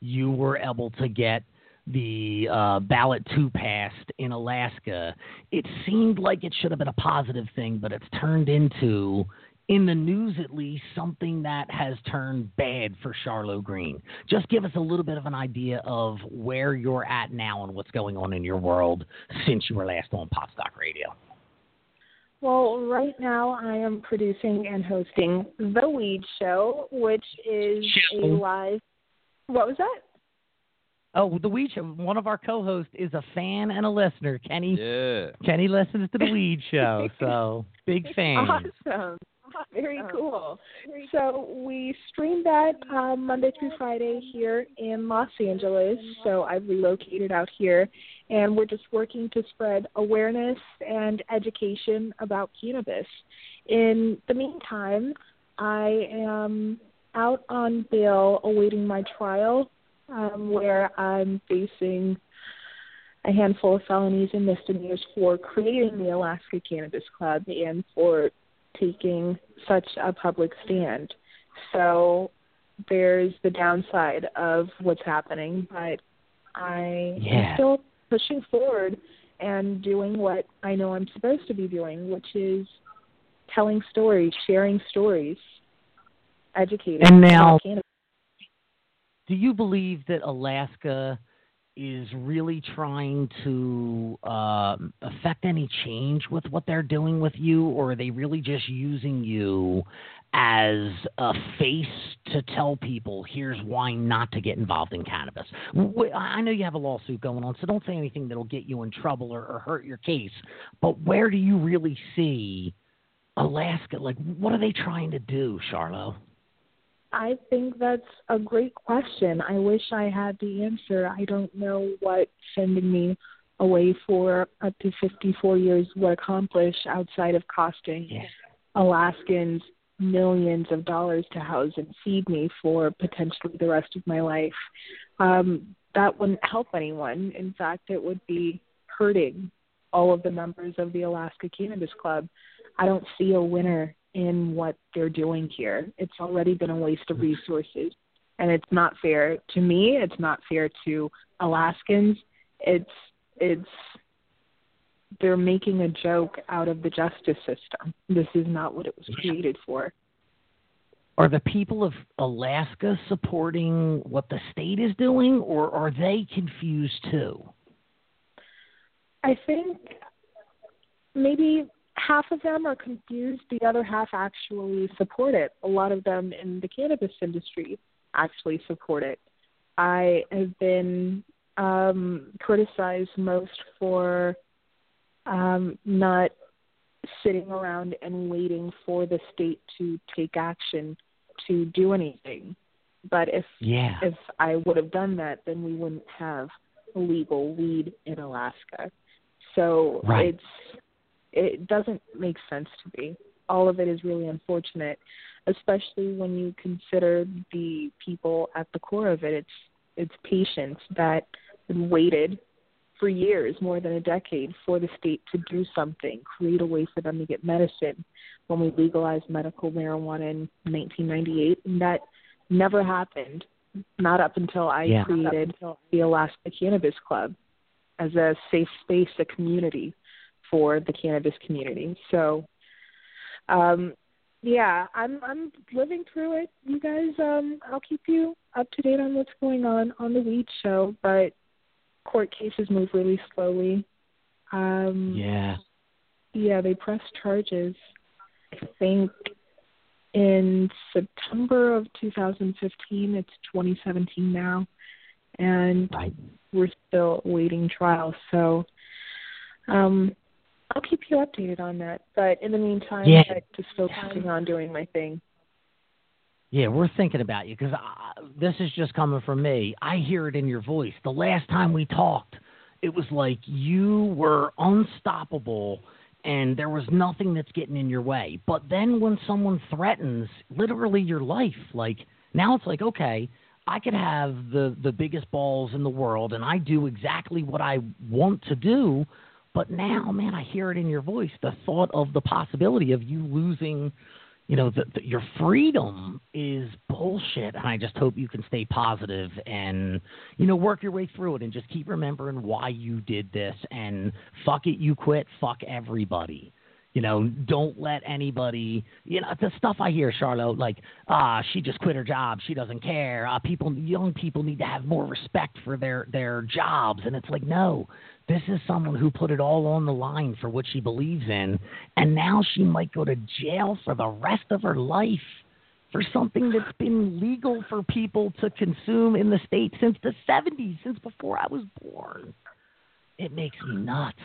you were able to get the uh, ballot two passed in Alaska. It seemed like it should have been a positive thing, but it's turned into, in the news at least, something that has turned bad for Charlo Greene. Just give us a little bit of an idea of where you're at now and what's going on in your world since you were last on Pot Stock Radio. Well, right now I am producing and hosting The Weed Show, which is a live... What was that? Oh, The Weed Show. One of our co-hosts is a fan and a listener. Kenny yeah. Kenny listens to The Weed Show, so big fan. Awesome. Very cool. So we stream that um, Monday through Friday here in Los Angeles. So I've relocated out here, and we're just working to spread awareness and education about cannabis. In the meantime, I am out on bail awaiting my trial, Um, where I'm facing a handful of felonies and misdemeanors for creating the Alaska Cannabis Club and for taking such a public stand. So there's the downside of what's happening, but I yeah. am still pushing forward and doing what I know I'm supposed to be doing, which is telling stories, sharing stories, educating. And now... do you believe that Alaska is really trying to uh, affect any change with what they're doing with you, or are they really just using you as a face to tell people, here's why not to get involved in cannabis? I know you have a lawsuit going on, so don't say anything that'll get you in trouble or, or hurt your case, but where do you really see Alaska? Like, what are they trying to do, Charlo? I think that's a great question. I wish I had the answer. I don't know what sending me away for up to fifty-four years would accomplish outside of costing yeah. Alaskans millions of dollars to house and feed me for potentially the rest of my life. Um, that wouldn't help anyone. In fact, it would be hurting all of the members of the Alaska Cannabis Club. I don't see a winner in what they're doing here. It's already been a waste of resources, and it's not fair to me. It's not fair to Alaskans. It's it's they're making a joke out of the justice system. This is not what it was created for. Are the people of Alaska supporting what the state is doing, or are they confused too? I think maybe half of them are confused. The other half actually support it. A lot of them in the cannabis industry actually support it. I have been um, criticized most for um, not sitting around and waiting for the state to take action to do anything. But if yeah. if I would have done that, then we wouldn't have illegal weed in Alaska. So right. it's it doesn't make sense to me. All of it is really unfortunate, especially when you consider the people at the core of it. It's it's patients that waited for years, more than a decade, for the state to do something, create a way for them to get medicine when we legalized medical marijuana in nineteen ninety-eight. And that never happened, not up until I yeah. created until the Alaska Cannabis Club as a safe space, a community for the cannabis community. So, um, yeah, I'm I'm living through it. You guys, um, I'll keep you up to date on what's going on on The Weed Show, but court cases move really slowly. Um, yeah. Yeah, they press charges. I think in September of two thousand fifteen, it's twenty seventeen now, and right. we're still awaiting trial. So um, I'll keep you updated on that. But in the meantime, yeah. I'm just focusing on doing my thing. Yeah, we're thinking about you because this is just coming from me. I hear it in your voice. The last time we talked, it was like you were unstoppable and there was nothing that's getting in your way. But then when someone threatens literally your life, like now it's like, okay, I could have the, the biggest balls in the world and I do exactly what I want to do. But now, man, I hear it in your voice, the thought of the possibility of you losing – you know, the, the, your freedom is bullshit, and I just hope you can stay positive and, you know, work your way through it and just keep remembering why you did this and fuck it, you quit, fuck everybody. You know, don't let anybody, you know, the stuff I hear, Charlo, like, ah, she just quit her job, she doesn't care. Ah, people, young people need to have more respect for their, their jobs, and it's like, no. This is someone who put it all on the line for what she believes in, and now she might go to jail for the rest of her life for something that's been legal for people to consume in the state since the seventies, since before I was born. It makes me nuts.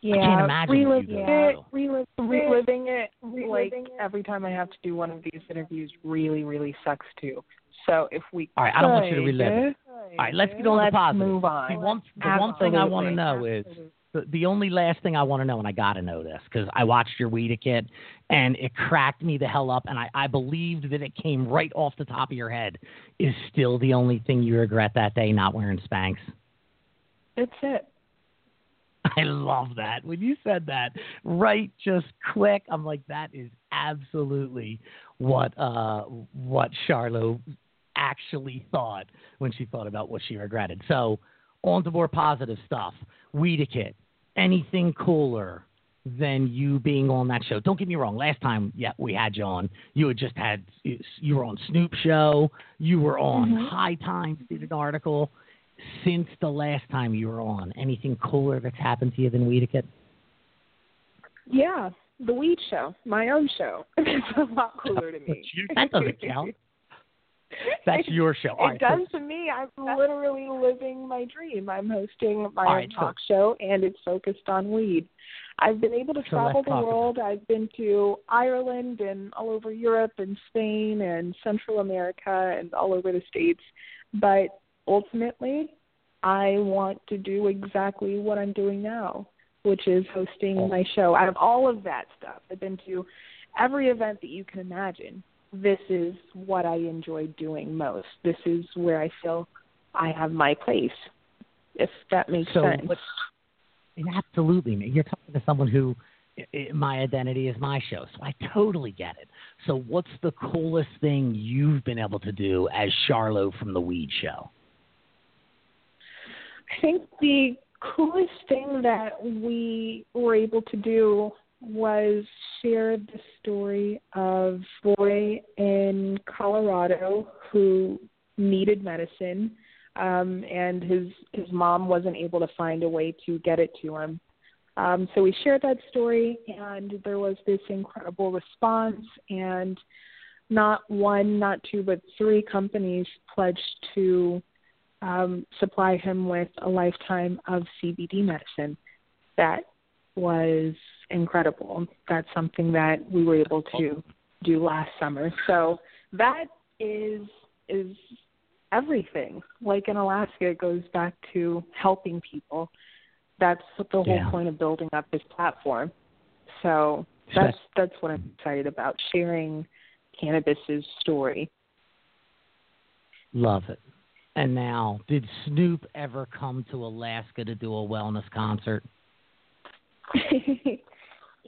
Yeah, I can't imagine reliving it, reliving, reliving it, reliving like it. Every time I have to do one of these interviews really, really sucks too. So if we all right, I don't want you to relive it. All right, let's get on let's the positive. Move on. The one, the one thing I want to know is the, the only last thing I want to know, and I got to know this because I watched your Weedakit and it cracked me the hell up, and I, I believed that it came right off the top of your head. Is still the only thing you regret that day not wearing Spanx? That's it. I love that. When you said that, right, just quick, I'm like, that is absolutely what uh, what Charlo actually thought when she thought about what she regretted. So on to more positive stuff. Weedakit, anything cooler than you being on that show? Don't get me wrong. Last time yeah, we had you on, you had just had you were on Snoop Show. You were on mm-hmm. High Times, did an article. Since the last time you were on, anything cooler that's happened to you than Weedakit? Yeah, the Weed Show, my own show. It's a lot cooler to me. That doesn't count. That's your show. All it right, does so, to me. I'm literally living my dream. I'm hosting my own right, talk so, show, and it's focused on weed. I've been able to so travel the world. I've been to Ireland and all over Europe and Spain and Central America and all over the States. But ultimately, I want to do exactly what I'm doing now, which is hosting my show. Out of all of that stuff, I've been to every event that you can imagine. This is what I enjoy doing most. This is where I feel I have my place, if that makes so sense. Absolutely. You're talking to someone who, my identity is my show, so I totally get it. So what's the coolest thing you've been able to do as Charlo from The Weed Show? I think the coolest thing that we were able to do was shared the story of a boy in Colorado who needed medicine, um, and his, his mom wasn't able to find a way to get it to him. Um, so we shared that story, and there was this incredible response, and not one, not two, but three companies pledged to um, supply him with a lifetime of C B D medicine. That was incredible. That's something that we were able to do last summer. So that is is everything. Like in Alaska, it goes back to helping people. That's the whole yeah. point of building up this platform. So that's that's what I'm excited about, sharing cannabis's story. Love it. And now, did Snoop ever come to Alaska to do a wellness concert?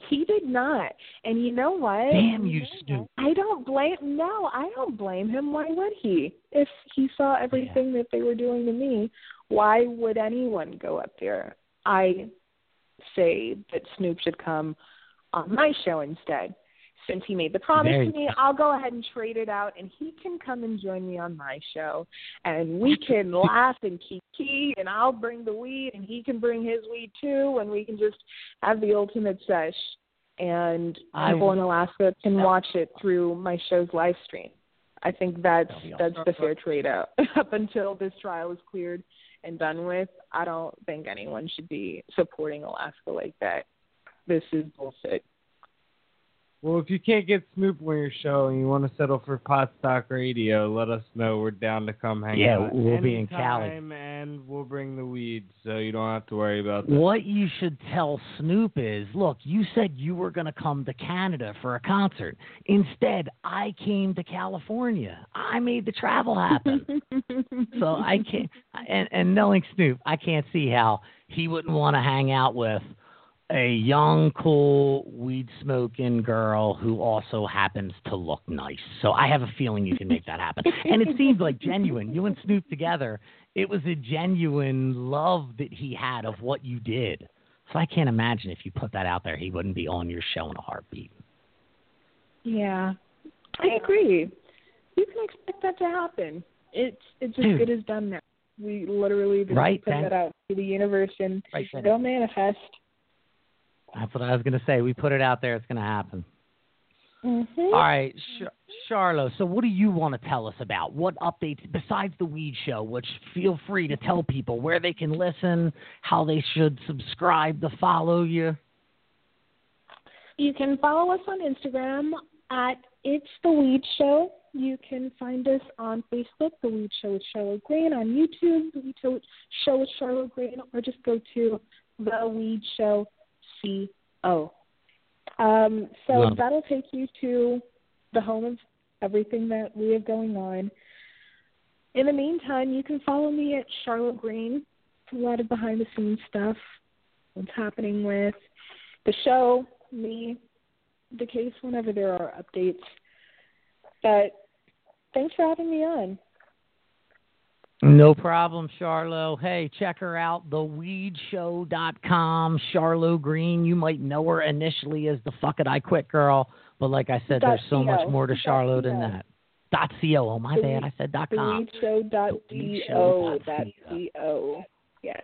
He did not. And you know what? Damn you, Snoop. I don't blame no, I don't blame him. Why would he? If he saw everything yeah. that they were doing to me, why would anyone go up there? I say that Snoop should come on my show instead. Since he made the promise there to me, I'll go ahead and trade it out, and he can come and join me on my show, and we can laugh and kiki, and I'll bring the weed, and he can bring his weed too, and we can just have the ultimate sesh, and I people in Alaska can no. watch it through my show's live stream. I think that's that's the fair trade out. Up until this trial is cleared and done with, I don't think anyone should be supporting Alaska like that. This is bullshit. Well, if you can't get Snoop on your show and you want to settle for Pot Stock Radio, let us know. We're down to come hang yeah, out. Yeah, we'll be in Cali. And we'll bring the weed, so you don't have to worry about that. What you should tell Snoop is, look, you said you were going to come to Canada for a concert. Instead, I came to California. I made the travel happen. So I can't. And, and knowing Snoop, I can't see how he wouldn't want to hang out with a young, cool, weed-smoking girl who also happens to look nice. So I have a feeling you can make that happen. And it seems like genuine. You and Snoop together, it was a genuine love that he had of what you did. So I can't imagine if you put that out there, he wouldn't be on your show in a heartbeat. Yeah, I agree. You can expect that to happen. It's it's as Dude. good as done now. We literally just right, put then. that out to the universe, and right, they'll manifest. That's what I was going to say. We put it out there. It's going to happen. Mm-hmm. All right, Sh- Charlo, so what do you want to tell us about? What updates, besides the Weed Show, which feel free to tell people where they can listen, how they should subscribe to follow you? You can follow us on Instagram at It's The Weed Show. You can find us on Facebook, The Weed Show with Charlo Greene, on YouTube, The Weed Show with Charlo Greene, or just go to The Weed Show. Oh, um, so Love. that'll take you to the home of everything that we have going on. In the meantime, you can follow me at Charlo Greene. It's a lot of behind-the-scenes stuff, what's happening with the show, me, the case, whenever there are updates. But thanks for having me on. No problem, Charlo. Hey, check her out, the weed show dot com, Charlo Greene. You might know her initially as the Fuck It, I Quit girl, but like I said, there's so much more to Charlo than that. Dot .co. Oh, my bad. I said dot .com. The weed show dot co. That's C O. Yes.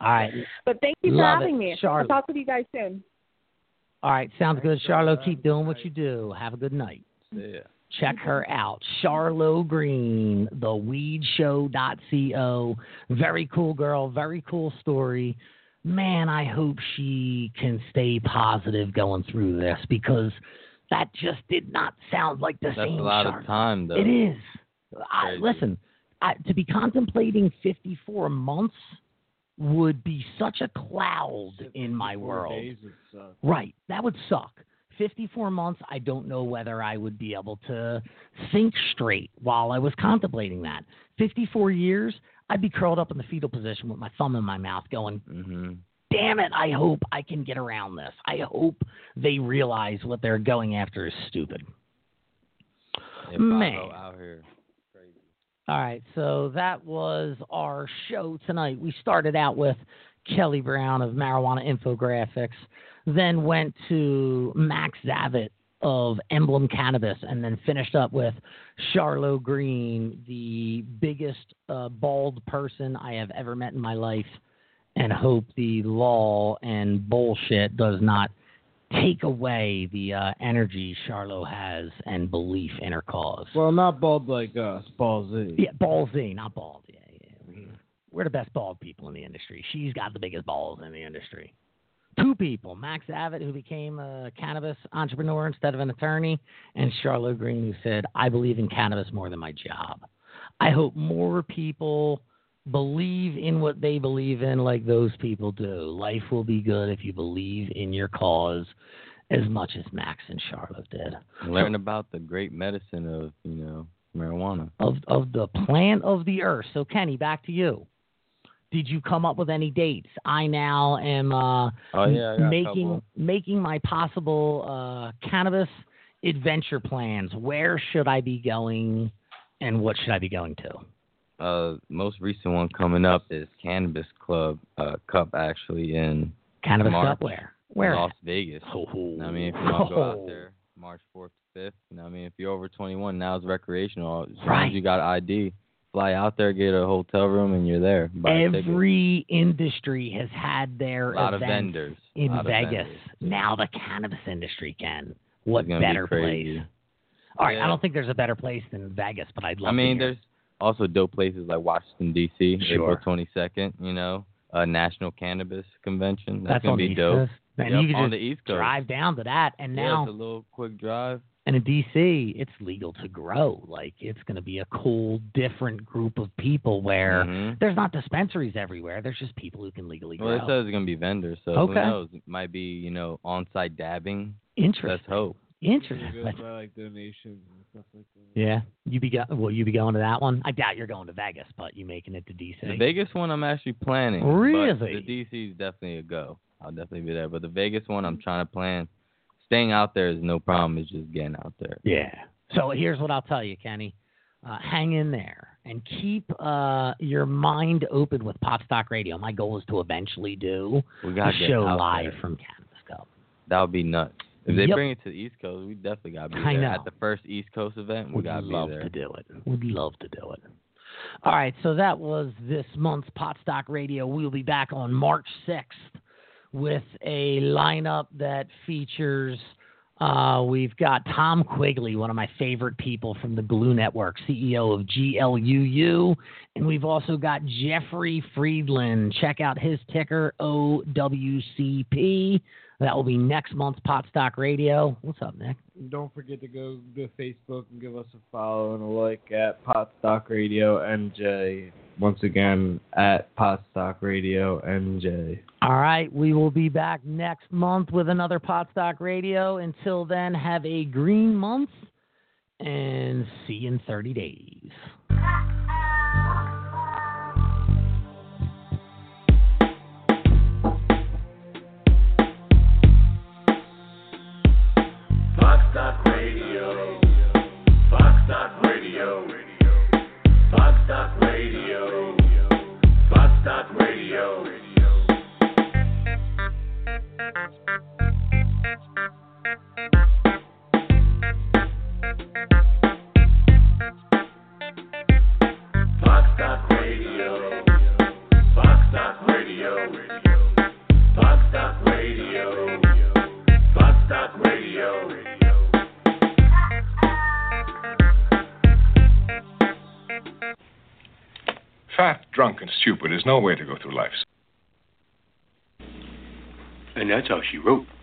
All right. But thank you for having me. I'll talk with you guys soon. All right. Sounds good, Charlo. Keep doing what you do. Have a good night. Yeah. Check her out, Charlo Greene, the weed show dot co. Very cool girl, very cool story. Man, I hope she can stay positive going through this, because that just did not sound like the That's same That's a lot Charlo. Of time, though. It is. I, listen, I, to be contemplating fifty-four months would be such a cloud in my world. Days would suck. Right, that would suck. fifty-four months, I don't know whether I would be able to think straight while I was contemplating that. fifty-four years, I'd be curled up in the fetal position with my thumb in my mouth going, mm-hmm. damn it, I hope I can get around this. I hope they realize what they're going after is stupid. Hey, Bobo, Man. Out here. Crazy. All right, so that was our show tonight. We started out with Kelly Brown of Marijuana Infographics, then went to Max Zavet of Emblem Cannabis, and then finished up with Charlo Greene, the biggest uh, bald person I have ever met in my life, and hope the law and bullshit does not take away the uh, energy Charlo has and belief in her cause. Well, not bald like us, ballsy. Yeah, ballsy, not bald. Yeah, yeah. We're the best bald people in the industry. She's got the biggest balls in the industry. Two people, Max Zavet, who became a cannabis entrepreneur instead of an attorney, and Charlo Greene, who said, I believe in cannabis more than my job. I hope more people believe in what they believe in like those people do. Life will be good if you believe in your cause as much as Max and Charlotte did. Learn about the great medicine of, you know, marijuana. Of of the plant of the earth. So, Kenny, back to you. Did you come up with any dates? I now am uh, oh, yeah, I making making my possible uh, cannabis adventure plans. Where should I be going and what should I be going to? Uh, most recent one coming up is Cannabis Club uh, Cup, actually, in Cannabis March, Cup where? Where? Las Vegas. Oh. You know what I mean, if you want to go out there, March fourth to fifth. You know what I mean, if you're over twenty-one, now it's recreational. As right. long as you got I D, fly out there, get a hotel room, and you're there. Every industry has had their lot events of vendors. in lot Vegas. Now the cannabis industry can. What better place? All right, yeah. I don't think there's a better place than Vegas, but I'd love. I mean, to hear. there's. Also, dope places like Washington, D C, sure. April twenty-second, you know, uh, National Cannabis Convention. That's, That's going to be dope. And yep, you can on just the East Coast. Drive down to that. And now, yeah, it's a little quick drive. And in D C, it's legal to grow. Like, it's going to be a cool, different group of people where mm-hmm. there's not dispensaries everywhere. There's just people who can legally grow. Well, it says it's going to be vendors, so okay. who knows? It might be, you know, on-site dabbing. Interesting. Let's hope. Interesting. You go by, like, donations and stuff like that. Yeah. You be go- will you be going to that one? I doubt you're going to Vegas, but you making it to D C. The Vegas one I'm actually planning. Really? But the D C is definitely a go. I'll definitely be there. But the Vegas one I'm trying to plan. Staying out there is no problem. It's just getting out there. Yeah. So here's what I'll tell you, Kenny. Uh, hang in there and keep uh, your mind open with Pot Stock Radio. My goal is to eventually do we gotta a show live there. from Cannabis Cup. That would be nuts. If they yep. bring it to the East Coast, we definitely got to be there. I know. At the first East Coast event, we got to be there. We'd love to do it. We'd love to do it. All right, so that was this month's Pot Stock Radio. We'll be back on March sixth with a lineup that features uh, we've got Tom Quigley, one of my favorite people from the Glue Network, C E O of G L U U, and we've also got Jeffrey Friedland. Check out his ticker, O W C P. That will be next month's Pot Stock Radio. What's up, Nick? Don't forget to go to Facebook and give us a follow and a like at Pot Stock Radio N J. Once again, at Pot Stock Radio N J. All right. We will be back next month with another Pot Stock Radio. Until then, have a green month and see you in thirty days. Pot Stock Radio, Pot Stock Radio, Pot Stock Radio, Pot Stock Radio. Pot Stock Radio, Pot Stock Radio, Pot Stock Radio, Pot Stock Radio. Fat, drunk, and stupid is no way to go through life. And that's how she wrote.